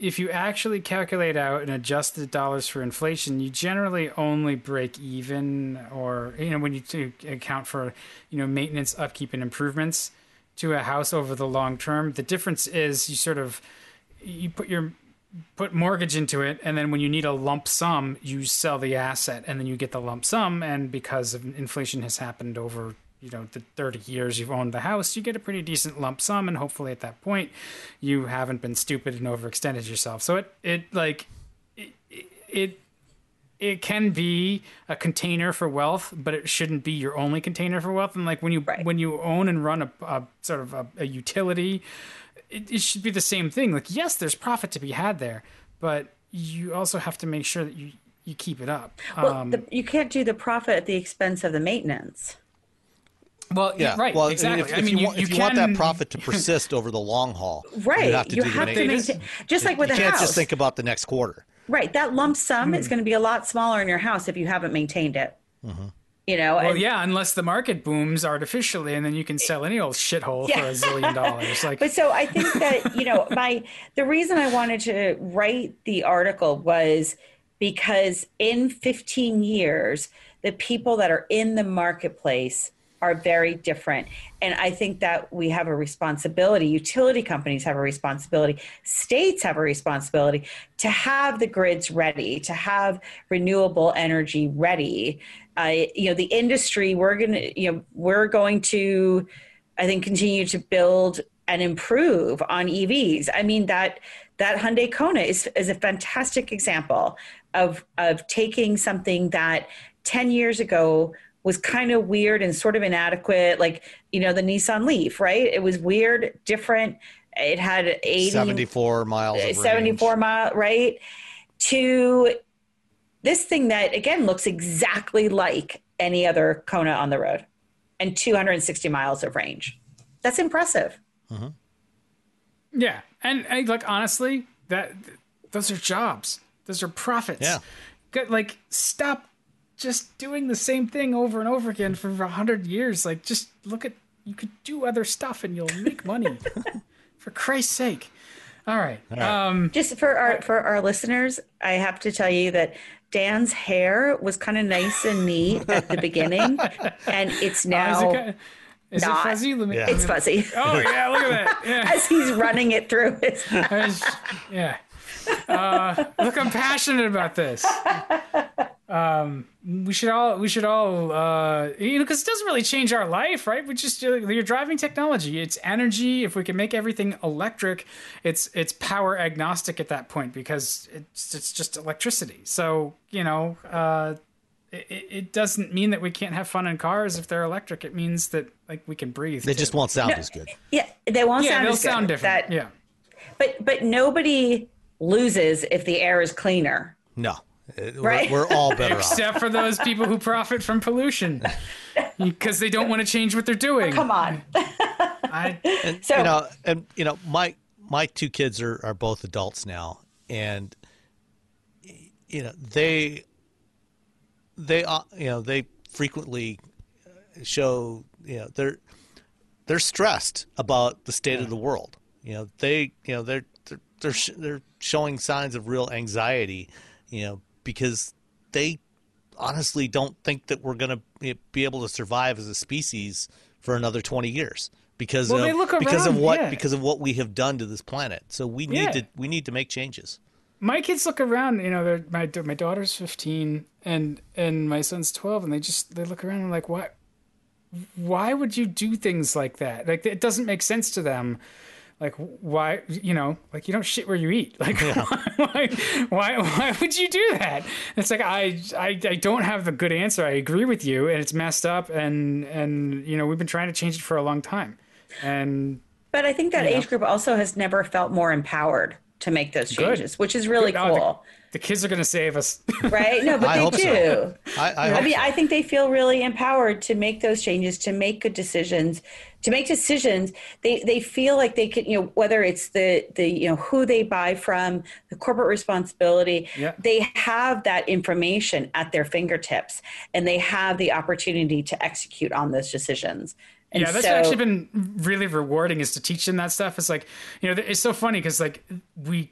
if you actually calculate out and adjust the dollars for inflation, you generally only break even, or, you know, when you account for, you know, maintenance, upkeep, and improvements to a house over the long term. The difference is you put mortgage into it, and then when you need a lump sum, you sell the asset, and then you get the lump sum. And because of inflation has happened over, you know, the 30 years you've owned the house, you get a pretty decent lump sum, and hopefully at that point you haven't been stupid and overextended yourself. So it can be a container for wealth, but it shouldn't be your only container for wealth. And like when you own and run a sort of a utility, it should be the same thing. Like, yes, there's profit to be had there, but you also have to make sure that you keep it up. Well, you can't do the profit at the expense of the maintenance. Well, yeah, right. Well, exactly. If you want that profit to persist over the long haul, right? You have to maintain. Just like with a house, you can't just think about the next quarter. Right. That lump sum is going to be a lot smaller in your house if you haven't maintained it. Mm-hmm. You know, well, yeah, unless the market booms artificially, and then you can sell any old shithole for $1 zillion. Like, but so I think that, you know, the reason I wanted to write the article was because in 15 years, the people that are in the marketplace are very different. And I think that we have a responsibility, utility companies have a responsibility, states have a responsibility to have the grids ready, to have renewable energy ready. You know, the industry, we're going to, I think, continue to build and improve on EVs. I mean, that Hyundai Kona is a fantastic example of taking something that 10 years ago was kind of weird and sort of inadequate, like, you know, the Nissan Leaf, right? It was weird, different. It had 74 miles, right? To this thing that, again, looks exactly like any other Kona on the road and 260 miles of range. That's impressive. Mm-hmm. Yeah. And like, honestly, those are jobs. Those are profits. Yeah. Good. Like, stop just doing the same thing over and over again for 100 years. Like, just look at, you could do other stuff and you'll make money. For Christ's sake. All right. Just for our listeners, I have to tell you that Dan's hair was kind of nice and neat at the beginning, and it's now is not. It fuzzy? It's fuzzy. Oh yeah, look at that. Yeah. As he's running it through his. Yeah. Look, I'm passionate about this. We should all, you know, because it doesn't really change our life, right? We just, you're driving technology, it's energy. If we can make everything electric, it's power agnostic at that point, because it's just electricity. So, you know, it doesn't mean that we can't have fun in cars if they're electric. It means that, like, we can breathe. They just won't sound as good. Yeah, they won't sound as good. Yeah, they'll sound different. Yeah. But nobody loses if the air is cleaner. No. Right? We're all better off. Except for those people who profit from pollution because they don't want to change what they're doing. Oh, come on. My two kids are both adults now, and, you know, they frequently show, you know, they're stressed about the state of the world. You know, they, you know, they're they're showing signs of real anxiety, you know, because they honestly don't think that we're going to be able to survive as a species for another 20 years because of what we have done to this planet. So we need to make changes. My kids look around, you know, my daughter's 15 and my son's 12, and they look around and they're like, why would you do things like that? Like, it doesn't make sense to them. Like, why, you know, like, you don't shit where you eat. Like, why would you do that? And it's like, I don't have a good answer. I agree with you, and it's messed up, and you know, we've been trying to change it for a long time. But I think that age group also has never felt more empowered to make those changes, which is really cool. The kids are going to save us. Right? No, but they do. So. I mean, I think they feel really empowered to make those changes, to make good decisions, to make decisions. They feel like they could, you know, whether it's the you know, who they buy from, the corporate responsibility, they have that information at their fingertips, and they have the opportunity to execute on those decisions. And yeah, that's actually been really rewarding, is to teach them that stuff. It's like, you know, it's so funny because, like, we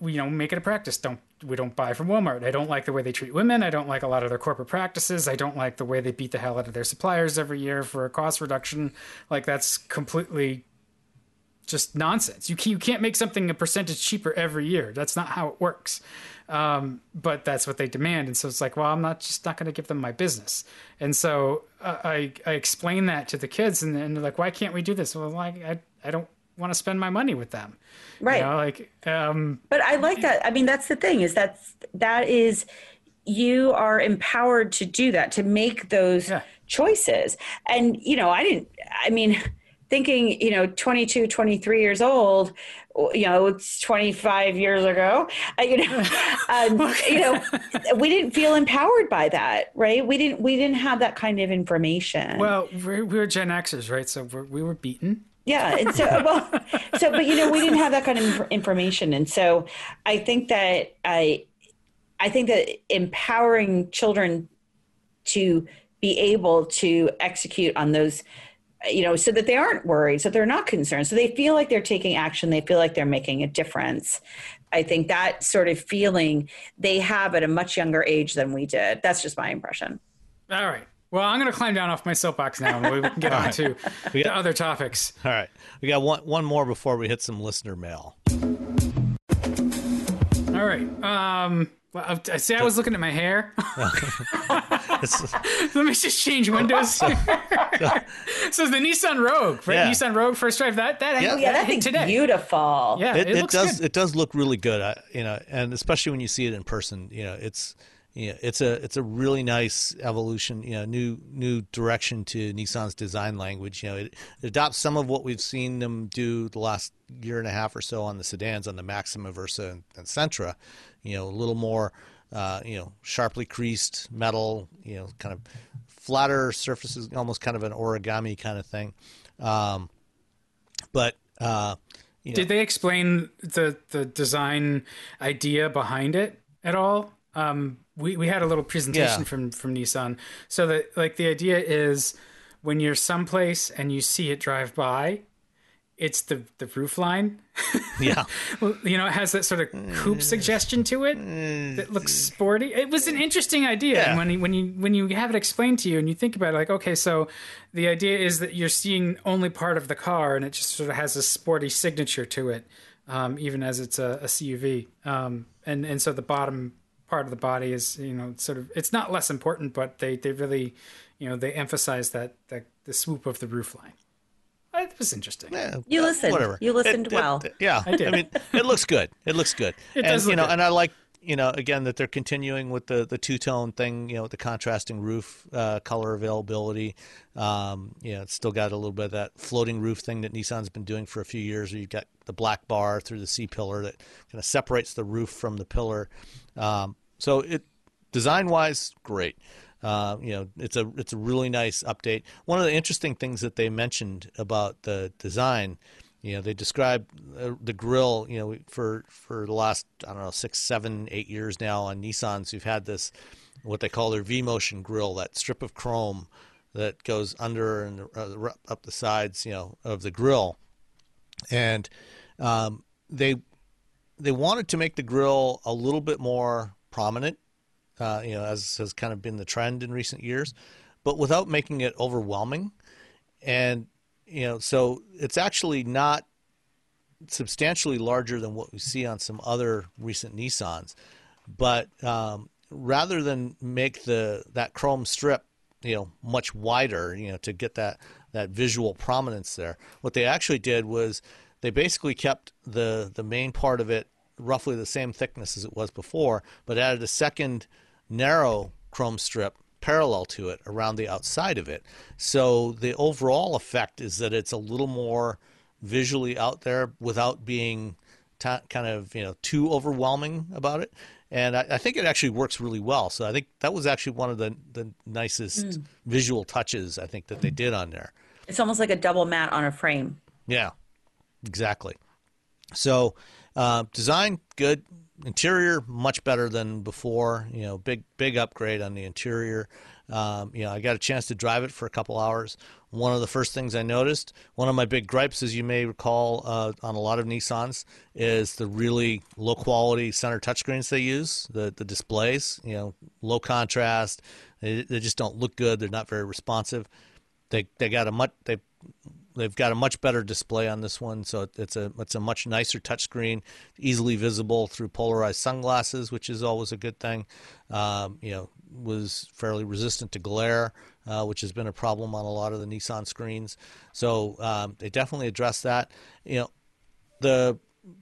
you know, make it a practice. We don't buy from Walmart. I don't like the way they treat women. I don't like a lot of their corporate practices. I don't like the way they beat the hell out of their suppliers every year for a cost reduction. Like, that's completely just nonsense. You can't make something a percentage cheaper every year. That's not how it works. But that's what they demand. And so it's like, well, I'm not going to give them my business. And so I explain that to the kids, and they're like, why can't we do this? Well, like, I don't want to spend my money with them. Right. You know, like, but I like that. I mean, that's the thing, is that is you are empowered to do that, to make those choices. And, you know, thinking, you know, 22, 23 years old, you know, it's 25 years ago, you know, we didn't feel empowered by that. Right. We didn't have that kind of information. Well, we're Gen Xers, right? So we were beaten. Yeah. And so, but you know, we didn't have that kind of information. And so I think that I think that empowering children to be able to execute on those, you know, so that they aren't worried, so they're not concerned, so they feel like they're taking action, they feel like they're making a difference. I think that sort of feeling they have at a much younger age than we did. That's just my impression. All right. Well, I'm going to climb down off my soapbox now, and we can get on to the other topics. All right. We got one more before we hit some listener mail. All right. Well, see, I was looking at my hair. Let me just change windows. So the Nissan Rogue, right? Yeah. Nissan Rogue first drive. That thing's beautiful. Yeah, it looks good. It does look really good. You know, and especially when you see it in person, you know, it's a really nice evolution. You know, new direction to Nissan's design language. You know, it adopts some of what we've seen them do the last year and a half or so on the sedans, on the Maxima, Versa, and Sentra. You know, a little more, you know, sharply creased metal, you know, kind of flatter surfaces, almost kind of an origami kind of thing. Did they explain the design idea behind it at all? We had a little presentation from Nissan. So that, like, the idea is when you're someplace and you see it drive by, it's the roof line. Yeah. You know, it has that sort of coupe suggestion to it that looks sporty. It was an interesting idea. Yeah. And when you have it explained to you and you think about it, like, okay, so the idea is that you're seeing only part of the car, and it just sort of has a sporty signature to it, even as it's a CUV. And so the bottom part of the body is, you know, sort of, it's not less important, but they really, you know, they emphasize that the swoop of the roof line. It was interesting. Yeah, you listened well. I did. I mean, it looks good. It does look good. And I like, you know, again, that they're continuing with the two-tone thing, you know, with the contrasting roof color availability. You know, it's still got a little bit of that floating roof thing that Nissan's been doing for a few years, where you've got the black bar through the C-pillar that kind of separates the roof from the pillar. So it, design-wise, great. You know, it's a really nice update. One of the interesting things that they mentioned about the design, you know, they described the grille, you know, for the last, I don't know, 6, 7, 8 years now on Nissans, who've had this, what they call their V-Motion grille, that strip of chrome that goes under and up the sides, you know, of the grille. And they they wanted to make the grille a little bit more prominent, you know, as has kind of been the trend in recent years, but without making it overwhelming. And, you know, so it's actually not substantially larger than what we see on some other recent Nissans. But rather than make that chrome strip, you know, much wider, you know, to get that visual prominence there, what they actually did was they basically kept the main part of it roughly the same thickness as it was before, but added a second narrow chrome strip parallel to it around the outside of it. So the overall effect is that it's a little more visually out there without being kind of, you know, too overwhelming about it. And I think it actually works really well. So I think that was actually one of the nicest visual touches, I think, that they did on there. It's almost like a double matte on a frame. Yeah, exactly. So design, good. Interior, much better than before. You know, big upgrade on the interior. You know, I got a chance to drive it for a couple hours. One of the first things I noticed, one of my big gripes, as you may recall, on a lot of Nissans, is the really low quality center touchscreens they use, the displays, you know, low contrast. They just don't look good. They're not very responsive. They've got a much better display on this one, so it's a much nicer touchscreen, easily visible through polarized sunglasses, which is always a good thing. You know, was fairly resistant to glare, which has been a problem on a lot of the Nissan screens. So they definitely addressed that. You know, the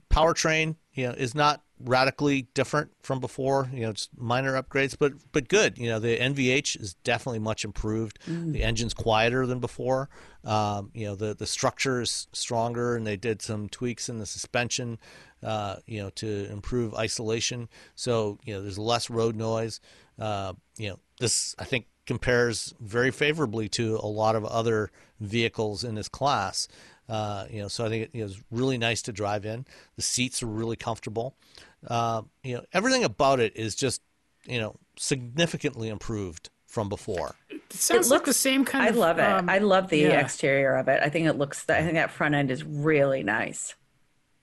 powertrain, you know, is not radically different from before. You know, just minor upgrades, but good. You know, the NVH is definitely much improved. The engine's quieter than before. You know, the structure is stronger, and they did some tweaks in the suspension, you know, to improve isolation. So, you know, there's less road noise. You know, this, I think, compares very favorably to a lot of other vehicles in this class. You know, so I think it was really nice to drive in. The seats are really comfortable. You know, everything about it is just, you know, significantly improved from before. It sounds like the same kind of. I love it. I love the exterior of it. I think it looks. I think that front end is really nice.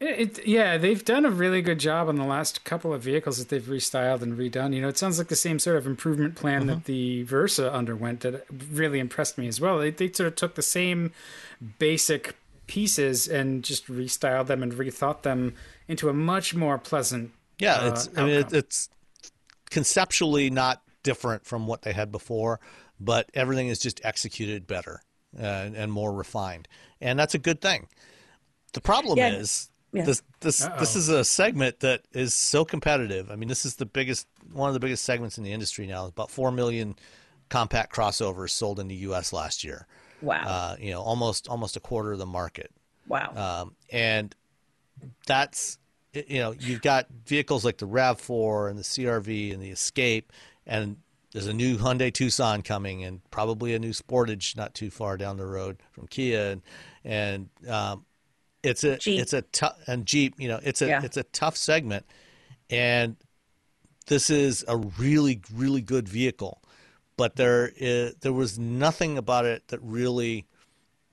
Yeah, they've done a really good job on the last couple of vehicles that they've restyled and redone. You know, it sounds like the same sort of improvement plan that the Versa underwent that really impressed me as well. They sort of took the same basic pieces and just restyled them and rethought them into a much more pleasant. Yeah, it's I mean, it's conceptually not different from what they had before, but everything is just executed better and more refined, and that's a good thing. The problem is this is a segment that is so competitive. I mean, this is one of the biggest segments in the industry now. About 4 million compact crossovers sold in the U.S. last year. Wow. You know, almost a quarter of the market. Wow. And that's, you know, you've got vehicles like the RAV4 and the CR-V and the Escape, and there's a new Hyundai Tucson coming, and probably a new Sportage not too far down the road from Kia, and it's a Jeep, you know, it's a tough segment, and this is a really, really good vehicle. But there was nothing about it that really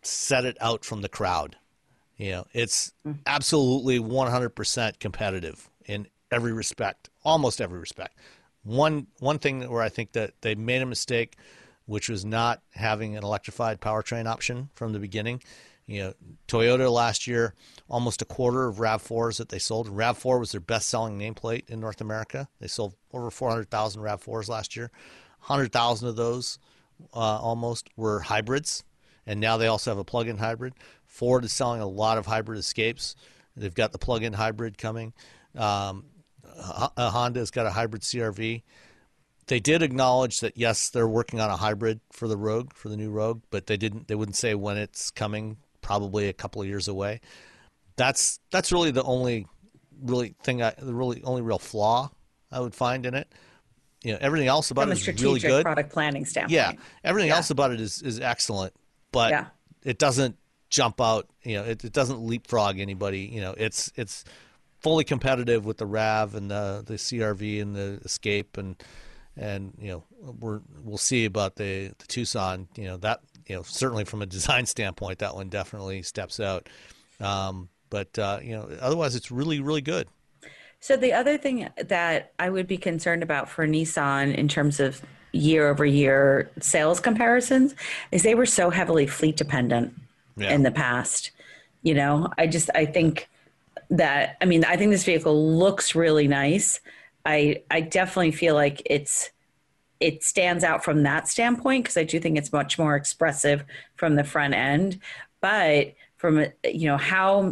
set it out from the crowd. You know, it's absolutely 100% competitive in every respect, almost every respect. One thing where I think that they made a mistake, which was not having an electrified powertrain option from the beginning. You know, Toyota last year, almost a quarter of RAV4s that they sold. And RAV4 was their best-selling nameplate in North America. They sold over 400,000 RAV4s last year. 100,000 of those almost were hybrids, and now they also have a plug-in hybrid. Ford is selling a lot of hybrid Escapes. They've got the plug-in hybrid coming. Honda's got a hybrid CR-V. They did acknowledge that, yes, they're working on a hybrid for the Rogue, for the new Rogue, but they wouldn't say when it's coming, probably a couple of years away. That's really the only really thing, the only real flaw I would find in it. You know, everything else about it is really good. From a strategic product planning standpoint. Yeah, everything else about it is excellent, but it doesn't jump out. You know, it doesn't leapfrog anybody. You know, it's fully competitive with the RAV and the CR-V and the Escape, and you know, we'll see about the Tucson. You know, that, you know, certainly from a design standpoint, that one definitely steps out. But you know, otherwise, it's really, really good. So the other thing that I would be concerned about for Nissan in terms of year over year sales comparisons is they were so heavily fleet dependent in the past. You know, I think that, I mean, I think this vehicle looks really nice. I definitely feel like it stands out from that standpoint, because I do think it's much more expressive from the front end, but from, you know, how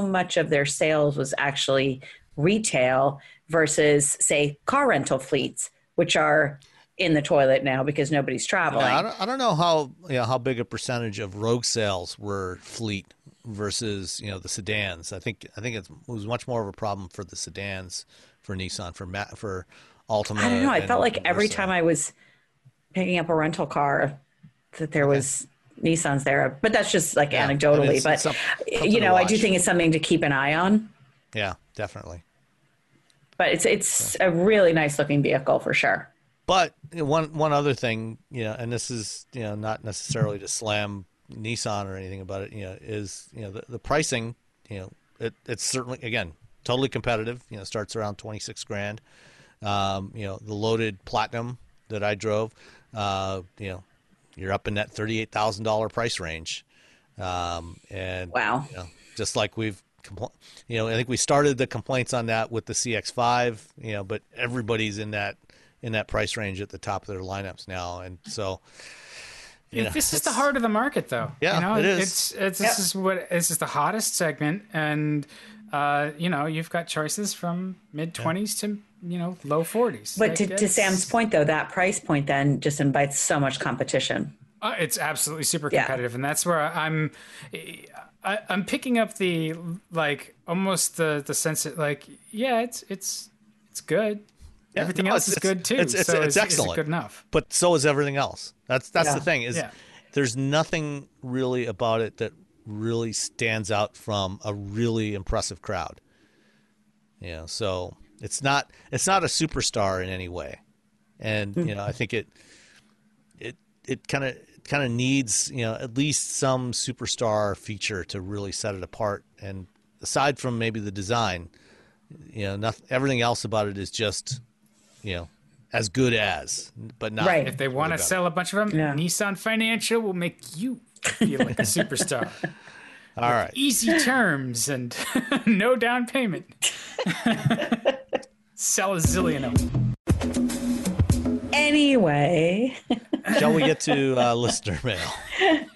much of their sales was actually retail versus, say, car rental fleets, which are in the toilet now because nobody's traveling. Yeah, I don't know how big a percentage of Rogue sales were fleet versus, you know, the sedans. I think it was much more of a problem for the sedans for Nissan, for Altima. I don't know. I felt like every time I was picking up a rental car that there was Nissans there, but that's just like anecdotally. I mean, but you know, I do think it's something to keep an eye on. Yeah, definitely. But it's a really nice looking vehicle for sure. But one other thing, you know, and this is, you know, not necessarily to slam Nissan or anything about it, you know, is, you know, the pricing, you know, it's certainly, again, totally competitive, you know, starts around $26,000. You know, the loaded Platinum that I drove, you know, you're up in that $38,000 price range. And wow, you know, just like we've, you know, I think we started the complaints on that with the CX-5, you know, but everybody's in that price range at the top of their lineups now. And so, you know, this is the heart of the market though. Yeah, you know, it is. This is the hottest segment. And, you know, you've got choices from mid 20s to, you know, low 40s. But to Sam's point though, that price point then just invites so much competition. It's absolutely super competitive. Yeah. And that's where I'm picking up the, like, almost the sense that, like, yeah, it's good. Yeah, everything else is good too. It's excellent. It's good enough. But so is everything else. That's the thing is there's nothing really about it that really stands out from a really impressive crowd. Yeah. You know, so it's not a superstar in any way. And, you know, I think it kind of needs, you know, at least some superstar feature to really set it apart. And aside from maybe the design, you know, everything else about it is just, you know, as good as, but not. Right. If they want to sell a bunch of them, Nissan Financial will make you feel like a superstar. All right. Easy terms and no down payment. Sell a zillion of them. Anyway. Shall we get to listener mail?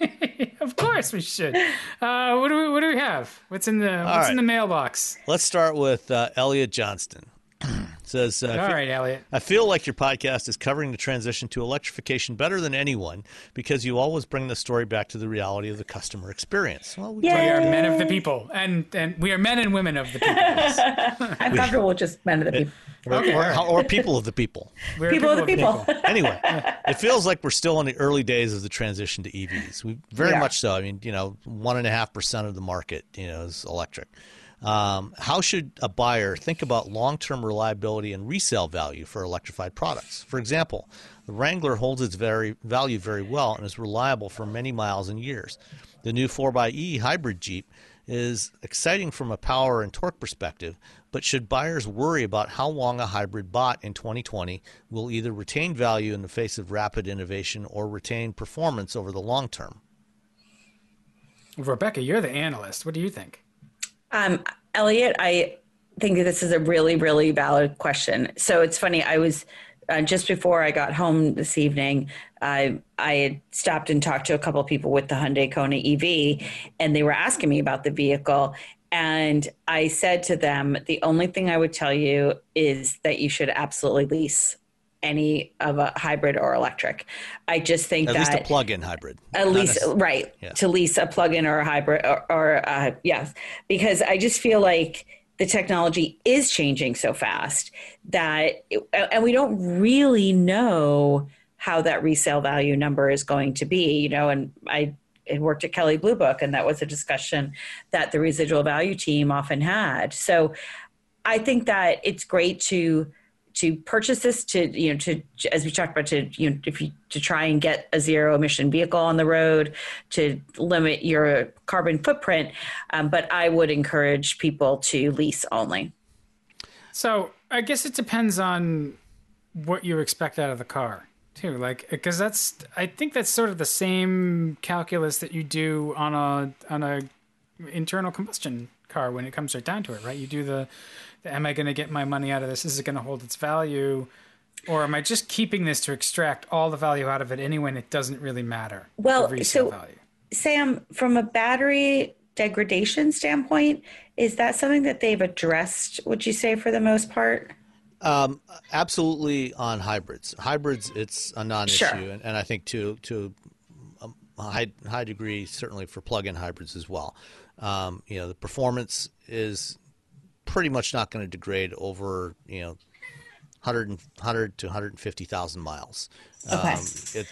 Of course we should. What do we have? What's in the mailbox? Let's start with Elliot Johnston. Says, all right, Elliot. I feel like your podcast is covering the transition to electrification better than anyone because you always bring the story back to the reality of the customer experience. Well, we are men of the people, and we are men and women of the people. I'm comfortable with just men of the people. Or people of the people. We're people of the people. Anyway, it feels like we're still in the early days of the transition to EVs. We very much so. I mean, you know, 1.5% of the market, you know, is electric. How should a buyer think about long-term reliability and resale value for electrified products? For example, the Wrangler holds its value very well and is reliable for many miles and years. The new 4xe hybrid Jeep is exciting from a power and torque perspective, but should buyers worry about how long a hybrid bought in 2020 will either retain value in the face of rapid innovation or retain performance over the long term? Rebecca, you're the analyst. What do you think? Elliot, I think this is a really, really valid question. So it's funny. I was just before I got home this evening, I had stopped and talked to a couple of people with the Hyundai Kona EV, and they were asking me about the vehicle. And I said to them, the only thing I would tell you is that you should absolutely lease any of a hybrid or electric. I just think at least a plug-in hybrid. At least, right. Yeah. To lease a plug-in or a hybrid or because I just feel like the technology is changing so fast that, and we don't really know how that resale value number is going to be, you know, and I worked at Kelly Blue Book, and that was a discussion that the residual value team often had. So I think that it's great to purchase this, to, as we talked about, to try and get a zero emission vehicle on the road, to limit your carbon footprint. But I would encourage people to lease only. So I guess it depends on what you expect out of the car too, like, because that's, I think that's sort of the same calculus that you do on a internal combustion car when it comes right down to it, right? You do the am I going to get my money out of this? Is it going to hold its value? Or am I just keeping this to extract all the value out of it anyway, and it doesn't really matter? Well, so value. Sam, from a battery degradation standpoint, is that something that they've addressed, would you say, for the most part? Absolutely on hybrids. Hybrids, it's a non-issue. Sure. And I think to a high degree, certainly for plug-in hybrids as well. You know, the performance is pretty much not going to degrade over, you know, 100 to 150,000 miles. Okay.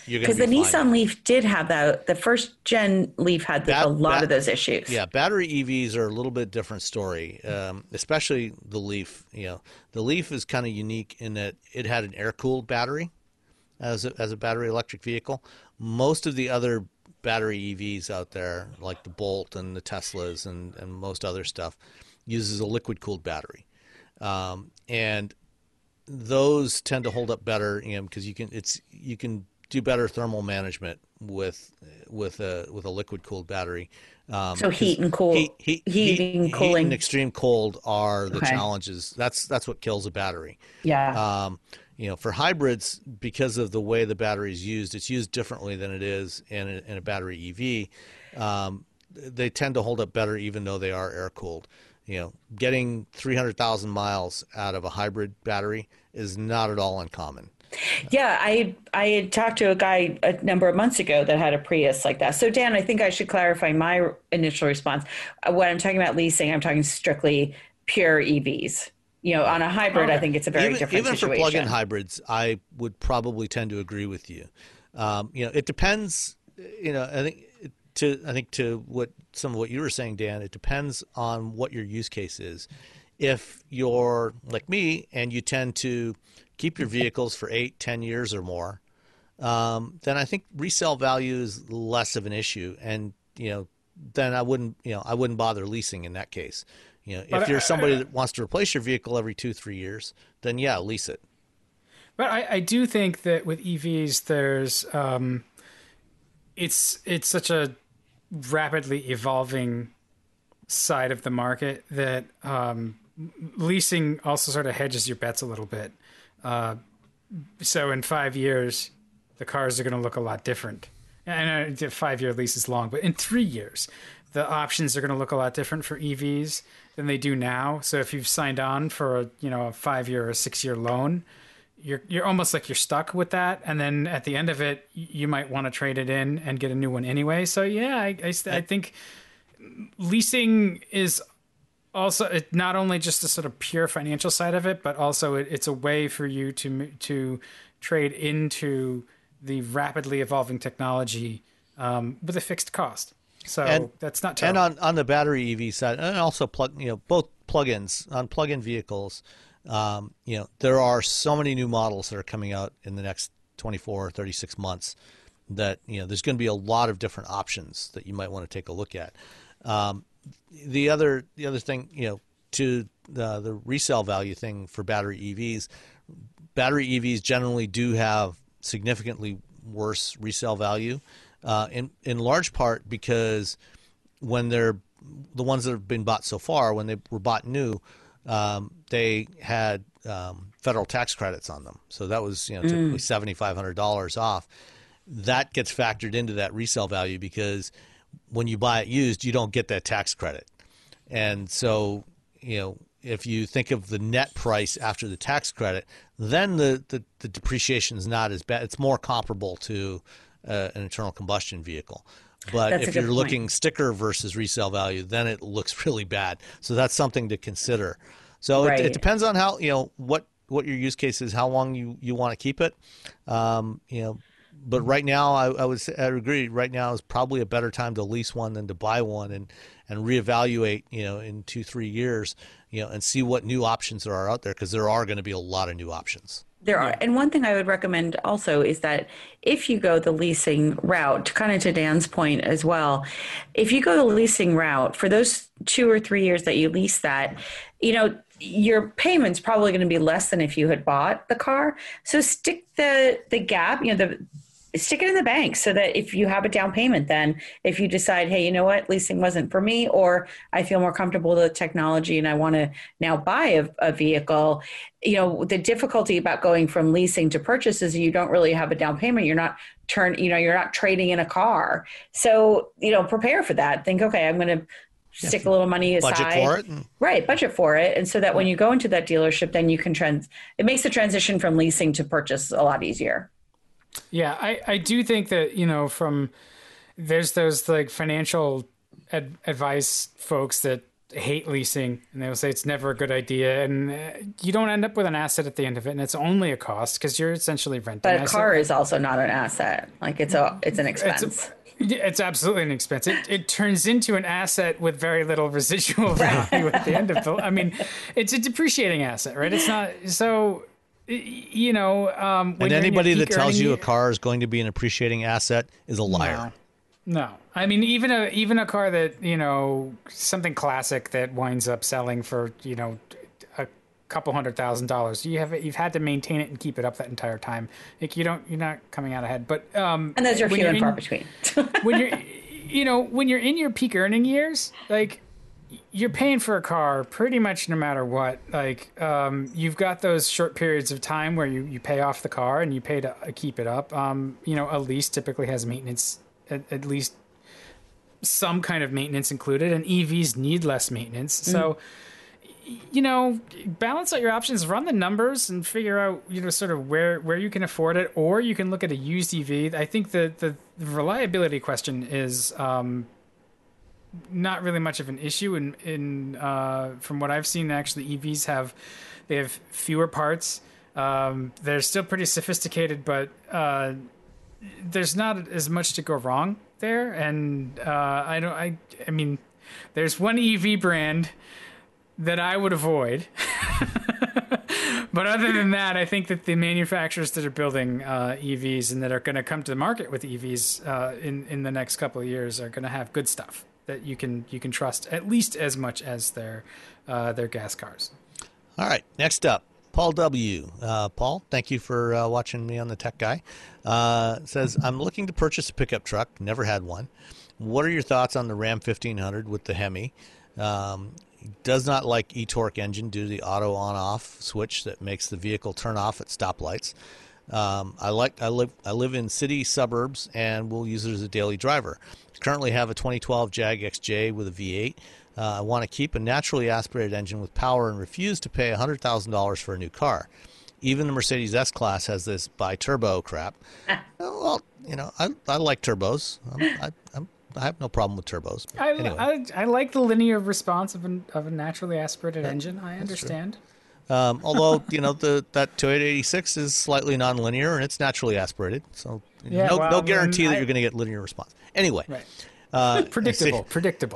Because the Nissan Leaf did have that. The first gen Leaf had a lot of those issues. Yeah, battery EVs are a little bit different story, especially the Leaf. You know, the Leaf is kind of unique in that it had an air-cooled battery as a battery electric vehicle. Most of the other battery EVs out there, like the Bolt and the Teslas and most other stuff, uses a liquid-cooled battery. And those tend to hold up better, you know, because you can do better thermal management with a liquid cooled battery. So heat and cool, heat and cooling, heat and extreme cold are the challenges. That's what kills a battery. Yeah. You know, for hybrids, because of the way the battery is used, it's used differently than it is in a battery EV. They tend to hold up better, even though they are air cooled. You know, getting 300,000 miles out of a hybrid battery is not at all uncommon. Yeah, I had talked to a guy a number of months ago that had a Prius like that. So, Dan, I think I should clarify my initial response. When I'm talking about leasing, I'm talking strictly pure EVs. You know, on a hybrid, I think it's a very different situation. Even for plug-in hybrids, I would probably tend to agree with you. You know, it depends, you know, I think to some of what you were saying, Dan, it depends on what your use case is. If you're like me and you tend to keep your vehicles for 8-10 years or more, then I think resale value is less of an issue, and you know, then I wouldn't bother leasing in that case. You know, if you're somebody that wants to replace your vehicle every 2-3 years, then yeah, lease it. But I do think that with EVs, there's it's such a rapidly evolving side of the market that leasing also sort of hedges your bets a little bit. So in 5 years, the cars are going to look a lot different. And a 5-year lease is long, but in 3 years, the options are going to look a lot different for EVs than they do now. So if you've signed on for a 5-year or 6-year loan, you're almost like you're stuck with that, and then at the end of it, you might want to trade it in and get a new one anyway. So yeah, I think leasing is also not only just the sort of pure financial side of it, but also it's a way for you to trade into the rapidly evolving technology with a fixed cost. So that's not terrible. And on the battery EV side, and also both plug-ins on plug-in vehicles. You know, there are so many new models that are coming out in the next 24 or 36 months that, you know, there's going to be a lot of different options that you might want to take a look at. The other thing, you know, to the resale value thing for battery EVs generally do have significantly worse resale value, in large part because when they're the ones that have been bought so far, when they were bought new, they had federal tax credits on them. So that was typically $7,500 off. That gets factored into that resale value because when you buy it used, you don't get that tax credit. And so, you know, if you think of the net price after the tax credit, then the depreciation is not as bad. It's more comparable to an internal combustion vehicle. But if you're looking sticker versus resale value, then it looks really bad. So that's something to consider. So it depends on how, you know, what your use case is, how long you want to keep it. You know, but right now I would say, I agree. Right now is probably a better time to lease one than to buy one and reevaluate, you know, in 2-3 years, you know, and see what new options there are out there, because there are going to be a lot of new options. There are. And one thing I would recommend also is that if you go the leasing route, kind of to Dan's point as well, if you go the leasing route for those 2 or 3 years that you lease that, you know, your payment's probably going to be less than if you had bought the car. So stick the gap, you know, stick it in the bank so that if you have a down payment, then if you decide, hey, you know what, leasing wasn't for me, or I feel more comfortable with the technology and I want to now buy a vehicle, you know, the difficulty about going from leasing to purchase is you don't really have a down payment. You're not you're not trading in a car. So, you know, prepare for that. Think, okay, I'm going to stick a little money aside. Budget for it. Right, budget for it. And so that when you go into that dealership, then you can it makes the transition from leasing to purchase a lot easier. Yeah, I do think that, you know, there's those like financial advice folks that hate leasing and they'll say it's never a good idea, and you don't end up with an asset at the end of it, and it's only a cost because you're essentially renting. But a car is also not an asset. Like it's an expense. It's absolutely an expense. It turns into an asset with very little residual value at the end of the. I mean, it's a depreciating asset, right? It's not so. You know, and anybody that tells you a car is going to be an appreciating asset is a liar. No. I mean, even a car that, you know, something classic that winds up selling for, you know, a couple $100,000, you've had to maintain it and keep it up that entire time. Like you're not coming out ahead. But and those are few and far between. when you're in your peak earning years, like. You're paying for a car pretty much no matter what. Like you've got those short periods of time where you pay off the car and you pay to keep it up. You know, a lease typically has maintenance, at least some kind of maintenance included, and EVs need less maintenance. Mm-hmm. So, you know, balance out your options, run the numbers and figure out, you know, sort of where you can afford it, or you can look at a used EV. I think the reliability question is, not really much of an issue in from what I've seen. Actually, EVs have fewer parts. They're still pretty sophisticated, but there's not as much to go wrong there. And I mean, there's one EV brand that I would avoid. But other than that, I think that the manufacturers that are building EVs and that are going to come to the market with EVs in the next couple of years are going to have good stuff that you can trust at least as much as their gas cars. All right, next up, Paul W. Paul, thank you for watching me on The Tech Guy. Says, I'm looking to purchase a pickup truck, never had one. What are your thoughts on the Ram 1500 with the Hemi? Does not like e-torque engine due to the auto on-off switch that makes the vehicle turn off at stoplights. I live in city suburbs and will use it as a daily driver. Currently have a 2012 Jag XJ with a V8. I want to keep a naturally aspirated engine with power and refuse to pay $100,000 for a new car. Even the Mercedes S-Class has this bi-turbo crap. Well, you know, I like turbos. I have no problem with turbos. I like the linear response of a naturally aspirated engine. I understand. Although, you know, that Toyota 86 is slightly nonlinear and it's naturally aspirated. So no guarantee that you're going to get linear response. Anyway. Right. Predictable.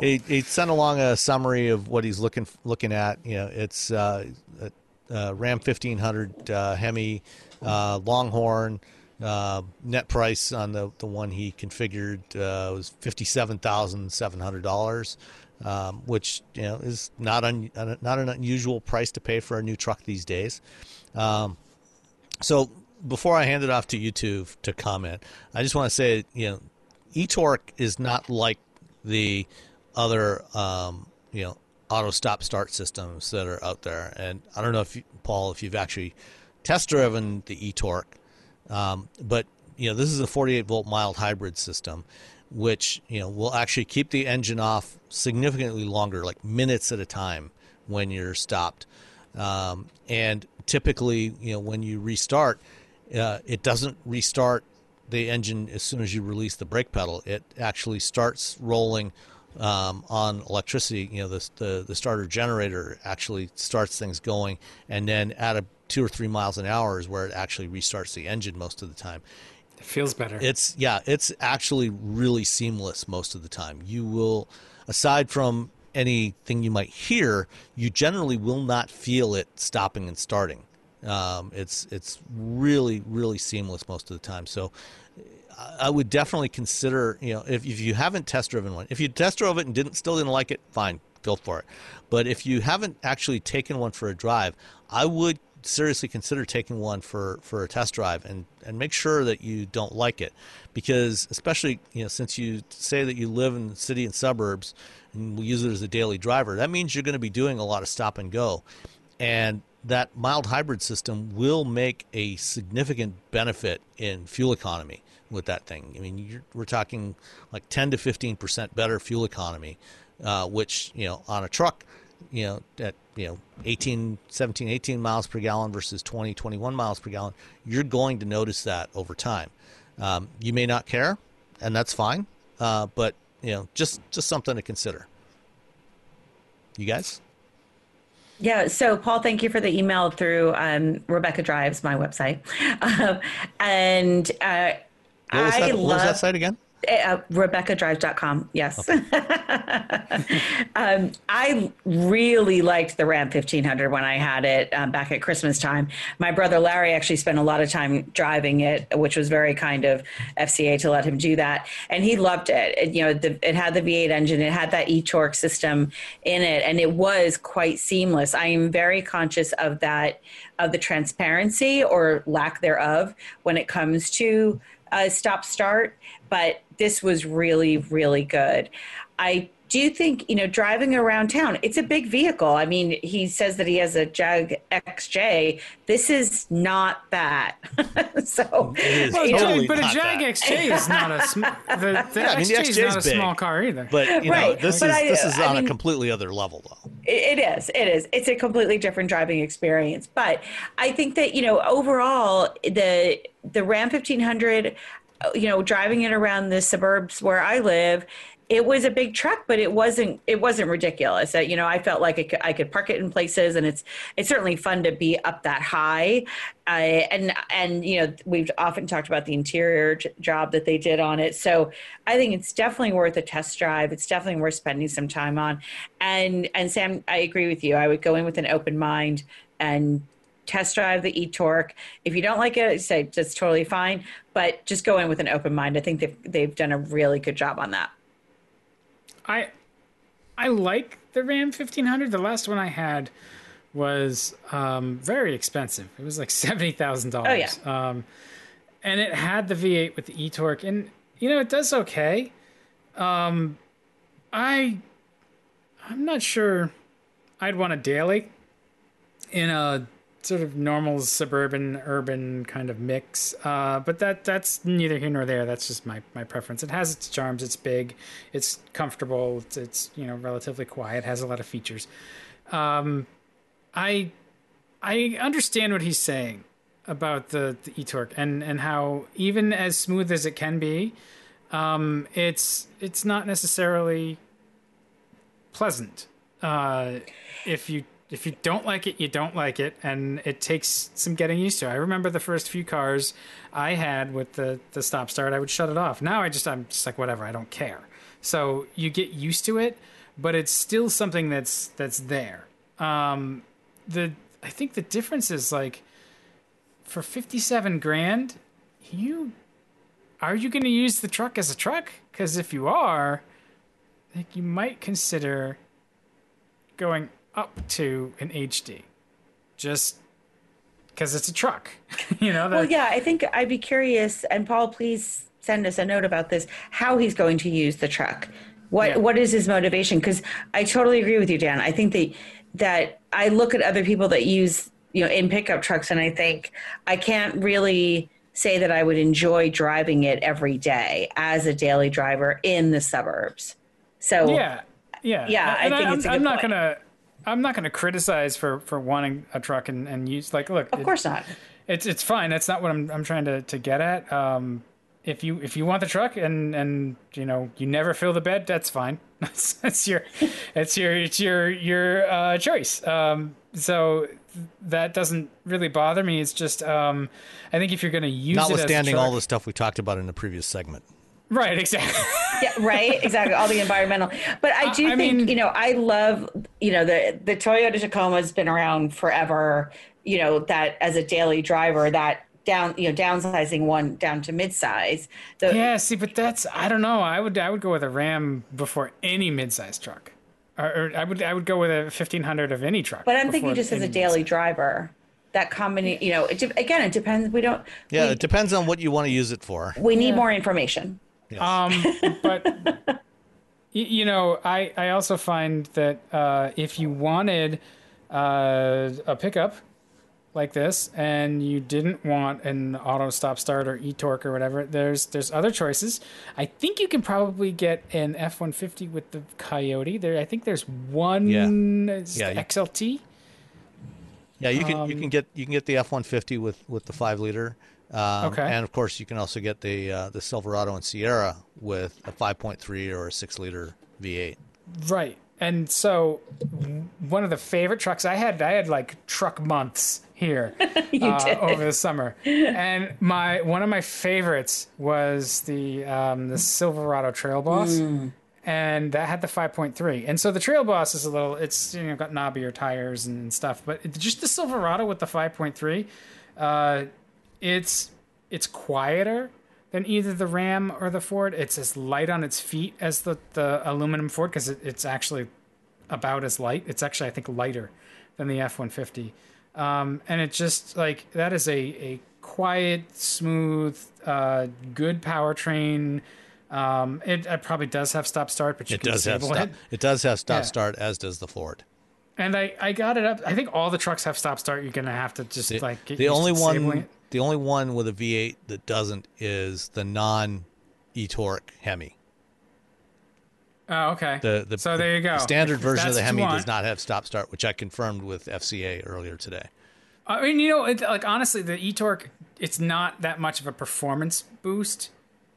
He sent along a summary of what he's looking at. You know, it's Ram 1500 Hemi, Longhorn. Net price on the one he configured was $57,700, which, you know, is not an unusual price to pay for a new truck these days. So before I hand it off to you two to comment, I just want to say, you know, e-torque is not like the other you know, auto stop start systems that are out there, and I don't know if you, Paul, if you've actually test driven the e-torque. But, you know, this is a 48-volt mild hybrid system, which, you know, will actually keep the engine off significantly longer, like minutes at a time when you're stopped. And typically, you know, when you restart, it doesn't restart the engine as soon as you release the brake pedal. It actually starts rolling on electricity. You know, the starter generator actually starts things going, and then at a 2 or 3 miles an hour is where it actually restarts the engine most of the time. It feels better. It's actually really seamless most of the time. You will, aside from anything you might hear, you generally will not feel it stopping and starting. It's really, really seamless most of the time. So I would definitely consider, you know, if you haven't test driven one, if you test drove it and still didn't like it, fine, go for it. But if you haven't actually taken one for a drive, I would seriously consider taking one for a test drive and make sure that you don't like it, because especially, you know, since you say that you live in the city and suburbs and we use it as a daily driver, that means you're going to be doing a lot of stop and go, and that mild hybrid system will make a significant benefit in fuel economy with that thing. I mean, we're talking like 10 to 15% better fuel economy, which, you know, on a truck, you know, at, you know, 17, 18 miles per gallon versus 20, 21 miles per gallon, you're going to notice that over time. You may not care, and that's fine. But, you know, just something to consider. You guys? Yeah. So Paul, thank you for the email through Rebecca Drives, my website. What was that site again? RebeccaDrives.com. Yes. Okay. I really liked the Ram 1500 when I had it back at Christmas time. My brother Larry actually spent a lot of time driving it, which was very kind of FCA to let him do that. And he loved it. It had the V8 engine. It had that e-torque system in it, and it was quite seamless. I am very conscious of that, of the transparency or lack thereof when it comes to stop start, but this was really, really good. I do think, you know, driving around town, it's a big vehicle. I mean, he says that he has a Jag XJ. This is not that. So, a Jag XJ is not a small car either. But, you know, right. This is on a completely other level, though. It is. It's a completely different driving experience. But I think that, you know, overall, the Ram 1500, you know, driving it around the suburbs where I live, it was a big truck, but it wasn't ridiculous. You know, I felt like I could park it in places, and it's certainly fun to be up that high. And you know, we've often talked about the interior job that they did on it. So I think it's definitely worth a test drive. It's definitely worth spending some time on. And Sam, I agree with you. I would go in with an open mind and test drive the e-torque. If you don't like it, say that's totally fine, but just go in with an open mind. I think they've done a really good job on that. I like the Ram 1500. The last one I had was very expensive. It was like $70,000. Oh, yeah. And it had the V8 with the e-torque, and, you know, it does okay. I'm not sure I'd want a daily in a sort of normal suburban urban kind of mix, but that's neither here nor there. That's just my preference. It has its charms. It's big, it's comfortable, it's you know, relatively quiet, has a lot of features. I understand what he's saying about the e-torque and how, even as smooth as it can be, it's not necessarily pleasant. If you don't like it, you don't like it, and it takes some getting used to. I remember the first few cars I had with the stop start, I would shut it off. Now I'm just like, whatever, I don't care. So you get used to it, but it's still something that's there. I think the difference is, like, for $57,000, are you going to use the truck as a truck? Because if you are, I think you might consider going up to an HD, just because it's a truck. You know. Well, yeah, I think I'd be curious, and Paul, please send us a note about this, how he's going to use the truck. What is his motivation? Because I totally agree with you, Dan. I think that I look at other people that use, you know, in pickup trucks, and I think I can't really say that I would enjoy driving it every day as a daily driver in the suburbs. So yeah. And I think it's a good point. I'm not going to criticize for wanting a truck and use, like, look. Of course not. It's fine. That's not what I'm trying to get at. If you want the truck and you know, you never fill the bed, that's fine. It's your choice. So that doesn't really bother me. It's just I think if you're going to use it as a truck, notwithstanding all the stuff we talked about in the previous segment. Right, exactly. Yeah, right, exactly. All the environmental. But I do think, you know, I love, you know, the Toyota Tacoma has been around forever, you know, that as a daily driver, that down, you know, downsizing one down to midsize. Yeah, see, but that's, I don't know. I would go with a Ram before any midsize truck. Or I would go with a 1500 of any truck. But I'm thinking just as a daily driver. That combination, you know, it depends. We don't. Yeah, it depends on what you want to use it for. We need more information. Yes. But, you know, I also find that if you wanted a pickup like this and you didn't want an auto stop start or e-torque or whatever, there's other choices. I think you can probably get an F-150 with the Coyote. I think there's one XLT. Yeah, you can get the F-150 with the 5-liter, and of course you can also get the Silverado and Sierra with a 5.3 or a 6-liter V8. Right, and so one of the favorite trucks I had like truck months here over the summer, and one of my favorites was the Silverado Trail Boss. Mm. And that had the 5.3, and so the Trail Boss is it's got knobbier tires and stuff, but just the Silverado with the 5.3, it's quieter than either the Ram or the Ford. It's as light on its feet as the aluminum Ford, because it's actually about as light. It's actually, I think, lighter than the F-150, and it just like that is a quiet, smooth, good powertrain. It probably does have stop start, but it does have stop start, as does the Ford. And I got it up. I think all the trucks have stop start. You're going to have to just get the only one. The only one with a V8 that doesn't is the non e-torque Hemi. Oh, okay. So there you go. The standard version of the Hemi does not have stop start, which I confirmed with FCA earlier today. I mean, you know, honestly, the e-torque, it's not that much of a performance boost.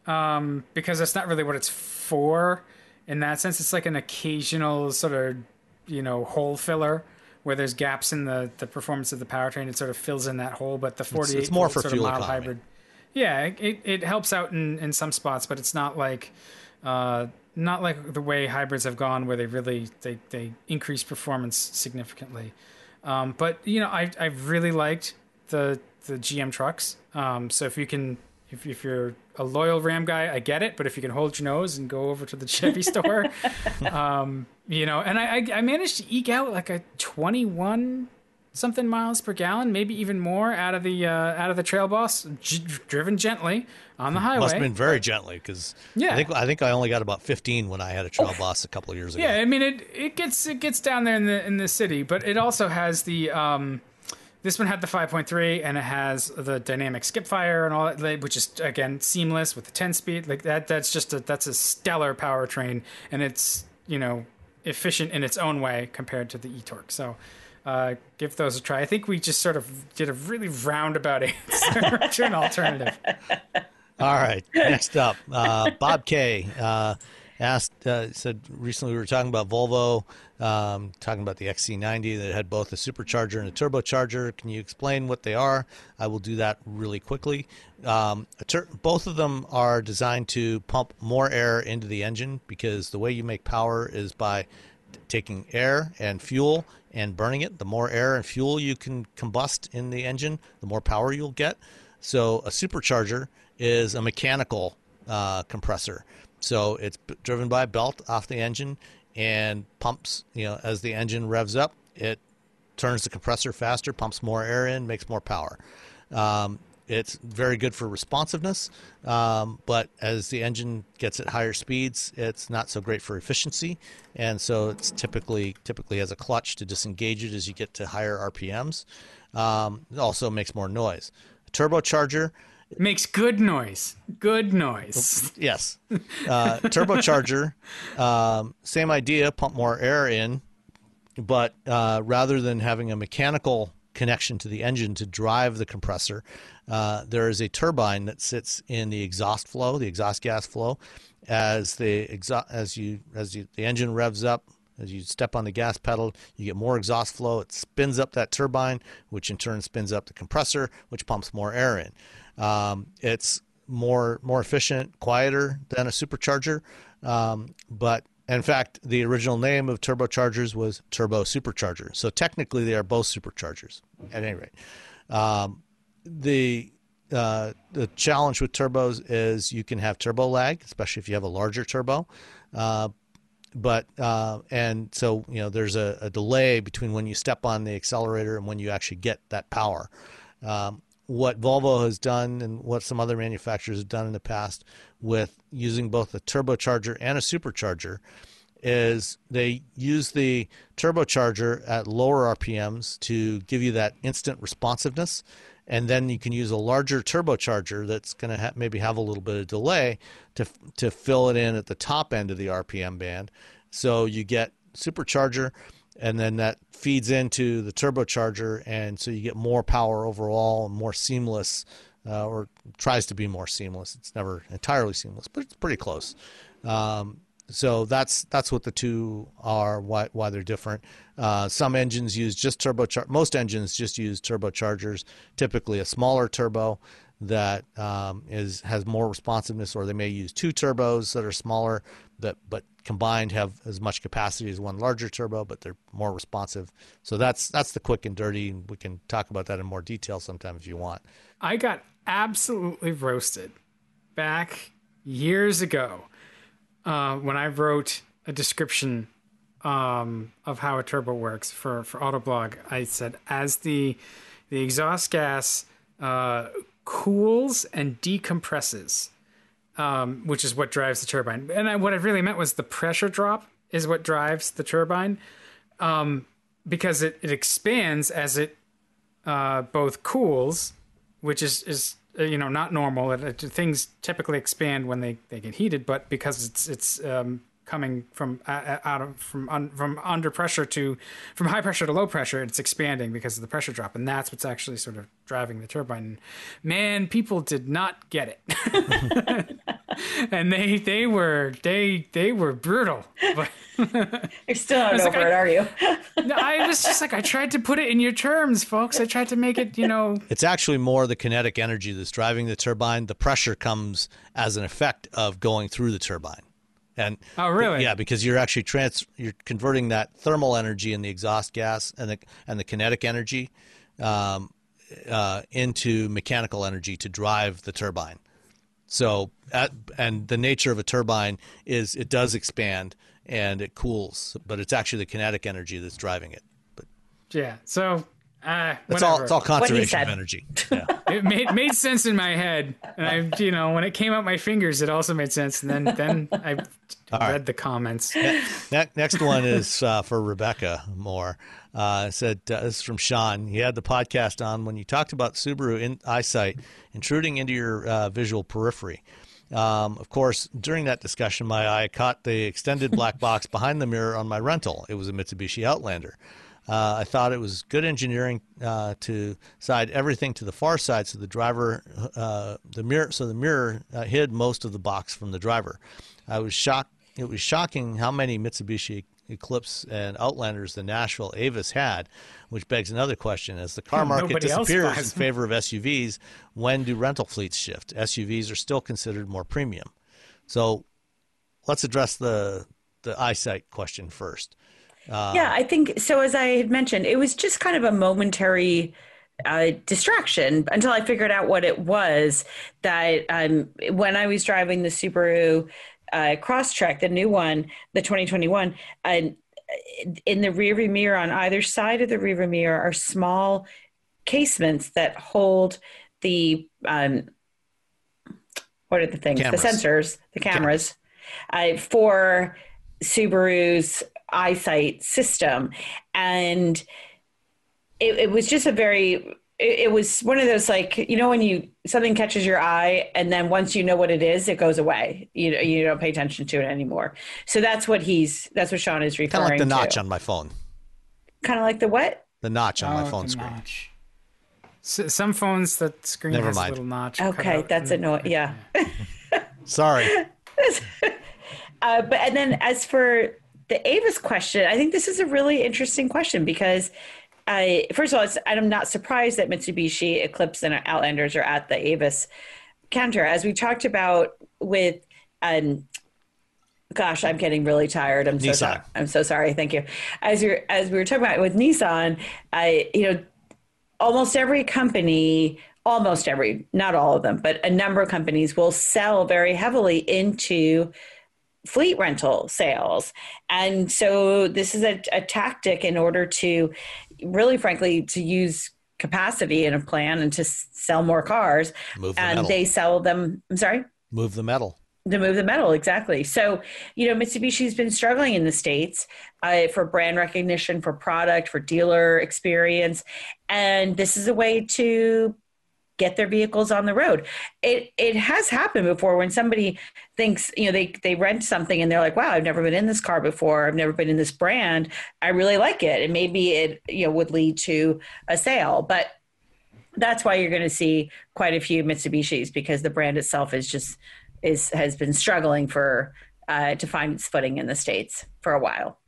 Because that's not really what it's for in that sense. It's like an occasional sort of, you know, hole filler where there's gaps in the performance of the powertrain. It sort of fills in that hole, but the 48 it's more for sort fuel of mild hybrid. Yeah, it helps out in some spots, but it's not like the way hybrids have gone where they really they increase performance significantly. But you know, I really liked the GM trucks. So if you can. If you're a loyal Ram guy, I get it. But if you can hold your nose and go over to the Chevy store, you know, and I managed to eke out like a 21 something miles per gallon, maybe even more out of the Trail Boss, driven gently on the highway. Must have been very gently, because I think I only got about 15 when I had a Trail Boss a couple of years ago. Yeah, I mean it gets down there in the city, but it also has the. This one had the 5.3, and it has the dynamic skip fire and all that, which is again seamless with the 10-speed. Like that, that's a stellar powertrain, and it's, you know, efficient in its own way compared to the e-torque. So give those a try. I think we just sort of did a really roundabout answer to an alternative. All right, next up, Bob K. Said recently we were talking about Volvo, talking about the XC90 that had both a supercharger and a turbocharger. Can you explain what they are? I will do that really quickly. Both of them are designed to pump more air into the engine, because the way you make power is by taking air and fuel and burning it. The more air and fuel you can combust in the engine, the more power you'll get. So a supercharger is a mechanical compressor. So it's driven by a belt off the engine and pumps, you know, as the engine revs up, it turns the compressor faster, pumps more air in, makes more power. It's very good for responsiveness, but as the engine gets at higher speeds, it's not so great for efficiency. And so it's typically has a clutch to disengage it as you get to higher RPMs. It also makes more noise. A turbocharger makes good noise. Good noise. Yes. Turbocharger, same idea, pump more air in, but rather than having a mechanical connection to the engine to drive the compressor, there is a turbine that sits in the exhaust flow, the exhaust gas flow. As the engine revs up, as you step on the gas pedal, you get more exhaust flow. It spins up that turbine, which in turn spins up the compressor, which pumps more air in. It's more efficient, quieter than a supercharger. But in fact, the original name of turbochargers was turbo supercharger. So technically they are both superchargers at any rate. The challenge with turbos is you can have turbo lag, especially if you have a larger turbo. And so, you know, there's a delay between when you step on the accelerator and when you actually get that power. What Volvo has done and what some other manufacturers have done in the past with using both a turbocharger and a supercharger is they use the turbocharger at lower RPMs to give you that instant responsiveness. And then you can use a larger turbocharger that's going to maybe have a little bit of delay to fill it in at the top end of the RPM band. So you get supercharger, and then that feeds into the turbocharger, and so you get more power overall and more seamless, or tries to be more seamless. It's never entirely seamless, but it's pretty close. So that's what the two are, why they're different. Some engines use just turbochargers. Most engines just use turbochargers, typically a smaller turbo that has more responsiveness, or they may use two turbos that are smaller that but combined have as much capacity as one larger turbo, but they're more responsive. So that's the quick and dirty. We can talk about that in more detail sometime if you want. I got absolutely roasted back years ago. When I wrote a description of how a turbo works for Autoblog, I said, as the exhaust gas cools and decompresses, which is what drives the turbine. And what I really meant was the pressure drop is what drives the turbine, because it expands as it both cools, which is you know, not normal. Things typically expand when they get heated, but because it's coming from out from under pressure from high pressure to low pressure, it's expanding because of the pressure drop, and that's what's actually sort of driving the turbine. Man, people did not get it, and they were brutal. You're still not over it, are you? No, I was just like, I tried to put it in your terms, folks. I tried to make it, you know. It's actually more the kinetic energy that's driving the turbine. The pressure comes as an effect of going through the turbine. And oh, really? Yeah, because you're actually you're converting that thermal energy in the exhaust gas and the kinetic energy into mechanical energy to drive the turbine. So, and the nature of a turbine is it does expand and it cools, but it's actually the kinetic energy that's driving it. But yeah, so it's all conservation of energy. Yeah. It made sense in my head, and I, you know, when it came out my fingers, it also made sense. And then I read the comments. Next one is for Rebecca Moore. This is from Sean. He had the podcast on when you talked about Subaru in EyeSight intruding into your visual periphery. Of course, during that discussion, my eye caught the extended black box behind the mirror on my rental. It was a Mitsubishi Outlander. I thought it was good engineering to side everything to the far side, so the mirror hid most of the box from the driver. I was shocked. It was shocking how many Mitsubishi Eclipse and Outlanders the Nashville Avis had, which begs another question: as the car market disappears in favor of SUVs, when do rental fleets shift? SUVs are still considered more premium. So, let's address the EyeSight question first. Yeah, I think so. As I had mentioned, it was just kind of a momentary distraction until I figured out what it was that when I was driving the Subaru Crosstrek, the new one, the 2021, in the rearview mirror on either side of the rearview mirror are small casements that hold the what are the things? Cameras. The sensors, the cameras for Subaru's EyeSight system. And it was just it was one of those, like, you know, when something catches your eye, and then once you know what it is, it goes away. You don't pay attention to it anymore. So that's what Sean is referring to. Kind of like the notch on my phone. Kind of like the what? The notch on my phone screen. Notch. So, some phones, that screen has a little notch. Okay, that's annoying. Yeah. Sorry. And then as for the Avis question, I think this is a really interesting question because, first of all, I'm not surprised that Mitsubishi Eclipse and Outlanders are at the Avis counter, as we talked about with, gosh, I'm getting really tired. I'm so sorry. I'm so sorry. Thank you. As we were talking about with Nissan, almost every company, not all of them, but a number of companies will sell very heavily into fleet rental sales. And so this is a tactic in order to really, frankly, to use capacity in a plan and to sell more cars. Move the metal. They sell them. I'm sorry? Move the metal. To move the metal, exactly. So, you know, Mitsubishi's been struggling in the States for brand recognition, for product, for dealer experience. And this is a way to get their vehicles on the road. It has happened before when somebody thinks, you know, they rent something and they're like, wow, I've never been in this car before. I've never been in this brand. I really like it. And maybe it, you know, would lead to a sale. But that's why you're going to see quite a few Mitsubishis, because the brand itself is just, has been struggling to find its footing in the States for a while.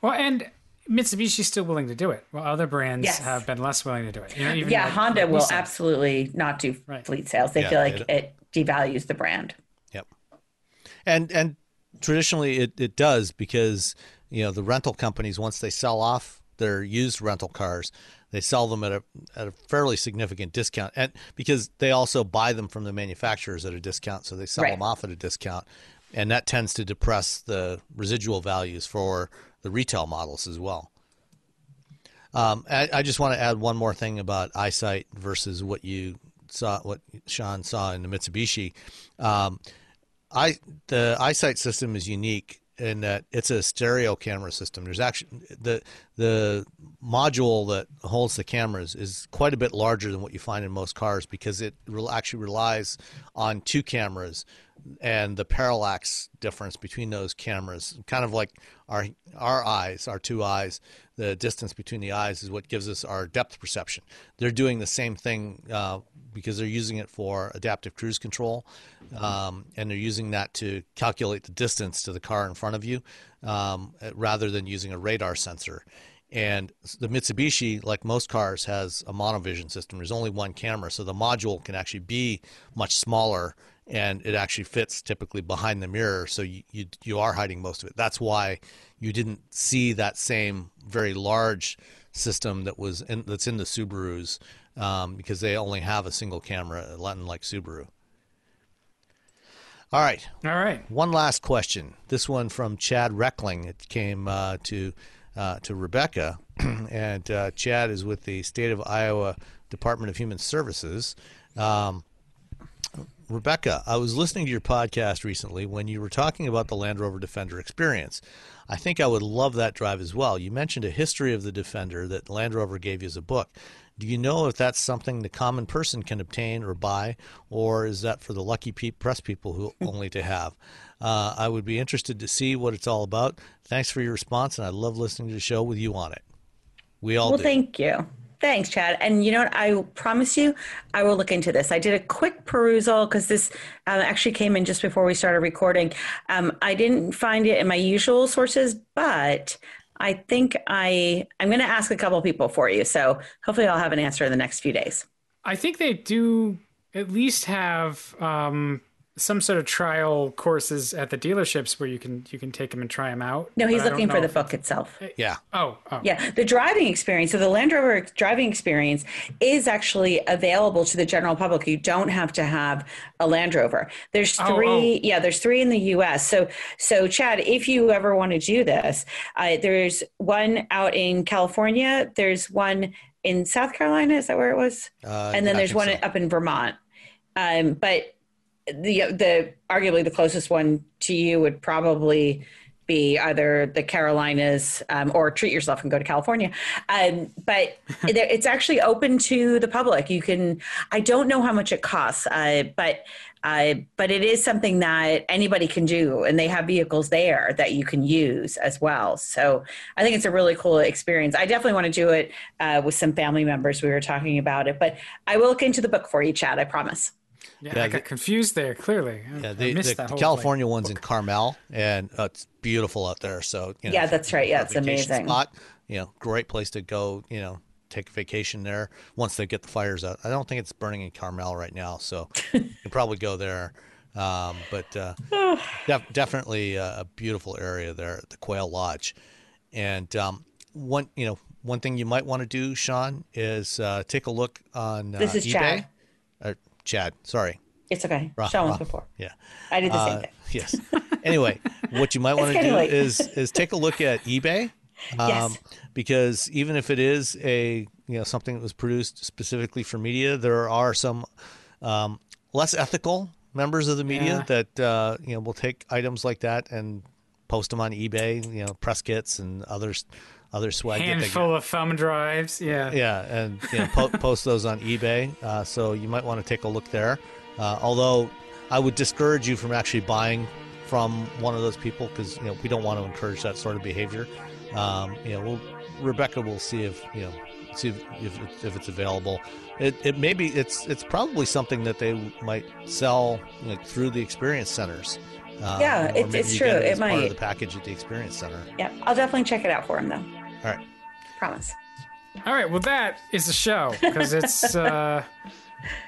Well, and Mitsubishi's still willing to do it, while other brands have been less willing to do it. You know, even Honda will absolutely not do fleet sales. They feel like it devalues the brand. Yep. And traditionally it does, because, you know, the rental companies, once they sell off their used rental cars, they sell them at a fairly significant discount, and because they also buy them from the manufacturers at a discount, so they sell them off at a discount, and that tends to depress the residual values for the retail models as well. I just want to add one more thing about EyeSight versus what Sean saw in the Mitsubishi. The EyeSight system is unique in that it's a stereo camera system. There's actually the module that holds the cameras is quite a bit larger than what you find in most cars, because it actually relies on two cameras and the parallax difference between those cameras, kind of like our eyes, our two eyes. The distance between the eyes is what gives us our depth perception. They're doing the same thing because they're using it for adaptive cruise control, and they're using that to calculate the distance to the car in front of you, rather than using a radar sensor. And the Mitsubishi, like most cars, has a monovision system. There's only one camera, so the module can actually be much smaller, and it actually fits typically behind the mirror, so you are hiding most of it. That's why you didn't see that same very large system that's in the Subarus, because they only have a single camera, unlike Subaru. All right. One last question. This one from Chad Reckling. It came to Rebecca, and Chad is with the State of Iowa Department of Human Services. Rebecca, I was listening to your podcast recently when you were talking about the Land Rover Defender experience. I think I would love that drive as well. You mentioned a history of the Defender that Land Rover gave you as a book. Do you know if that's something the common person can obtain or buy, or is that for the lucky press people who only to have? I would be interested to see what it's all about. Thanks for your response, and I love listening to the show with you on it. Well, thank you. Thanks, Chad. And you know what? I promise you, I will look into this. I did a quick perusal because this actually came in just before we started recording. I didn't find it in my usual sources, but I think I'm going to ask a couple people for you. So hopefully I'll have an answer in the next few days. I think they do at least have some sort of trial courses at the dealerships where you can take them and try them out. No, he's looking for the book itself. Yeah. Oh. Yeah. The driving experience. So the Land Rover driving experience is actually available to the general public. You don't have to have a Land Rover. There's three. Yeah. There's three in the U.S. So Chad, if you ever want to do this, there's one out in California. There's one in South Carolina. Is that where it was? And then there's one up in Vermont. But the arguably the closest one to you would probably be either the Carolinas, or treat yourself and go to California. But it's actually open to the public. I don't know how much it costs, but it is something that anybody can do, and they have vehicles there that you can use as well. So I think it's a really cool experience. I definitely want to do it with some family members. We were talking about it, but I will look into the book for you, Chad, I promise. Yeah, I got confused there, clearly. Yeah, the California one's in Carmel, and it's beautiful out there. So, you know, that's right. Yeah, it's amazing. Spot, you know, great place to go, you know, take a vacation there once they get the fires out. I don't think it's burning in Carmel right now, so you can probably go there. Definitely a beautiful area there at the Quail Lodge. And one thing you might want to do, Sean, is take a look on eBay. This is eBay. Chad, sorry. It's okay. Sean was before. Yeah. I did the same thing. Yes. Anyway, what you might want to do is take a look at eBay. Yes. Because even if it is something that was produced specifically for media, there are some less ethical members of the media that will take items like that and post them on eBay, press kits and other swag. Handful of thumb drives. Yeah. Yeah. And post those on eBay. So you might want to take a look there. Although I would discourage you from actually buying from one of those people, because we don't want to encourage that sort of behavior. Rebecca will see if it's available. It may be, it's probably something that they might sell through the experience centers. It's true. It might be part of the package at the experience center. Yeah, I'll definitely check it out for him though. All right, promise. All right, well that is the show because it's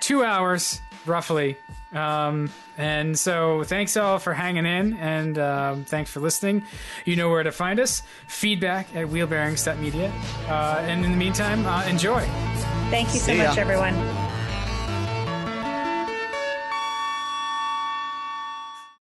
2 hours roughly. And so thanks all for hanging in, and thanks for listening. You know where to find us. Feedback at wheelbearings.media. And in the meantime, enjoy. Thank you so much, everyone.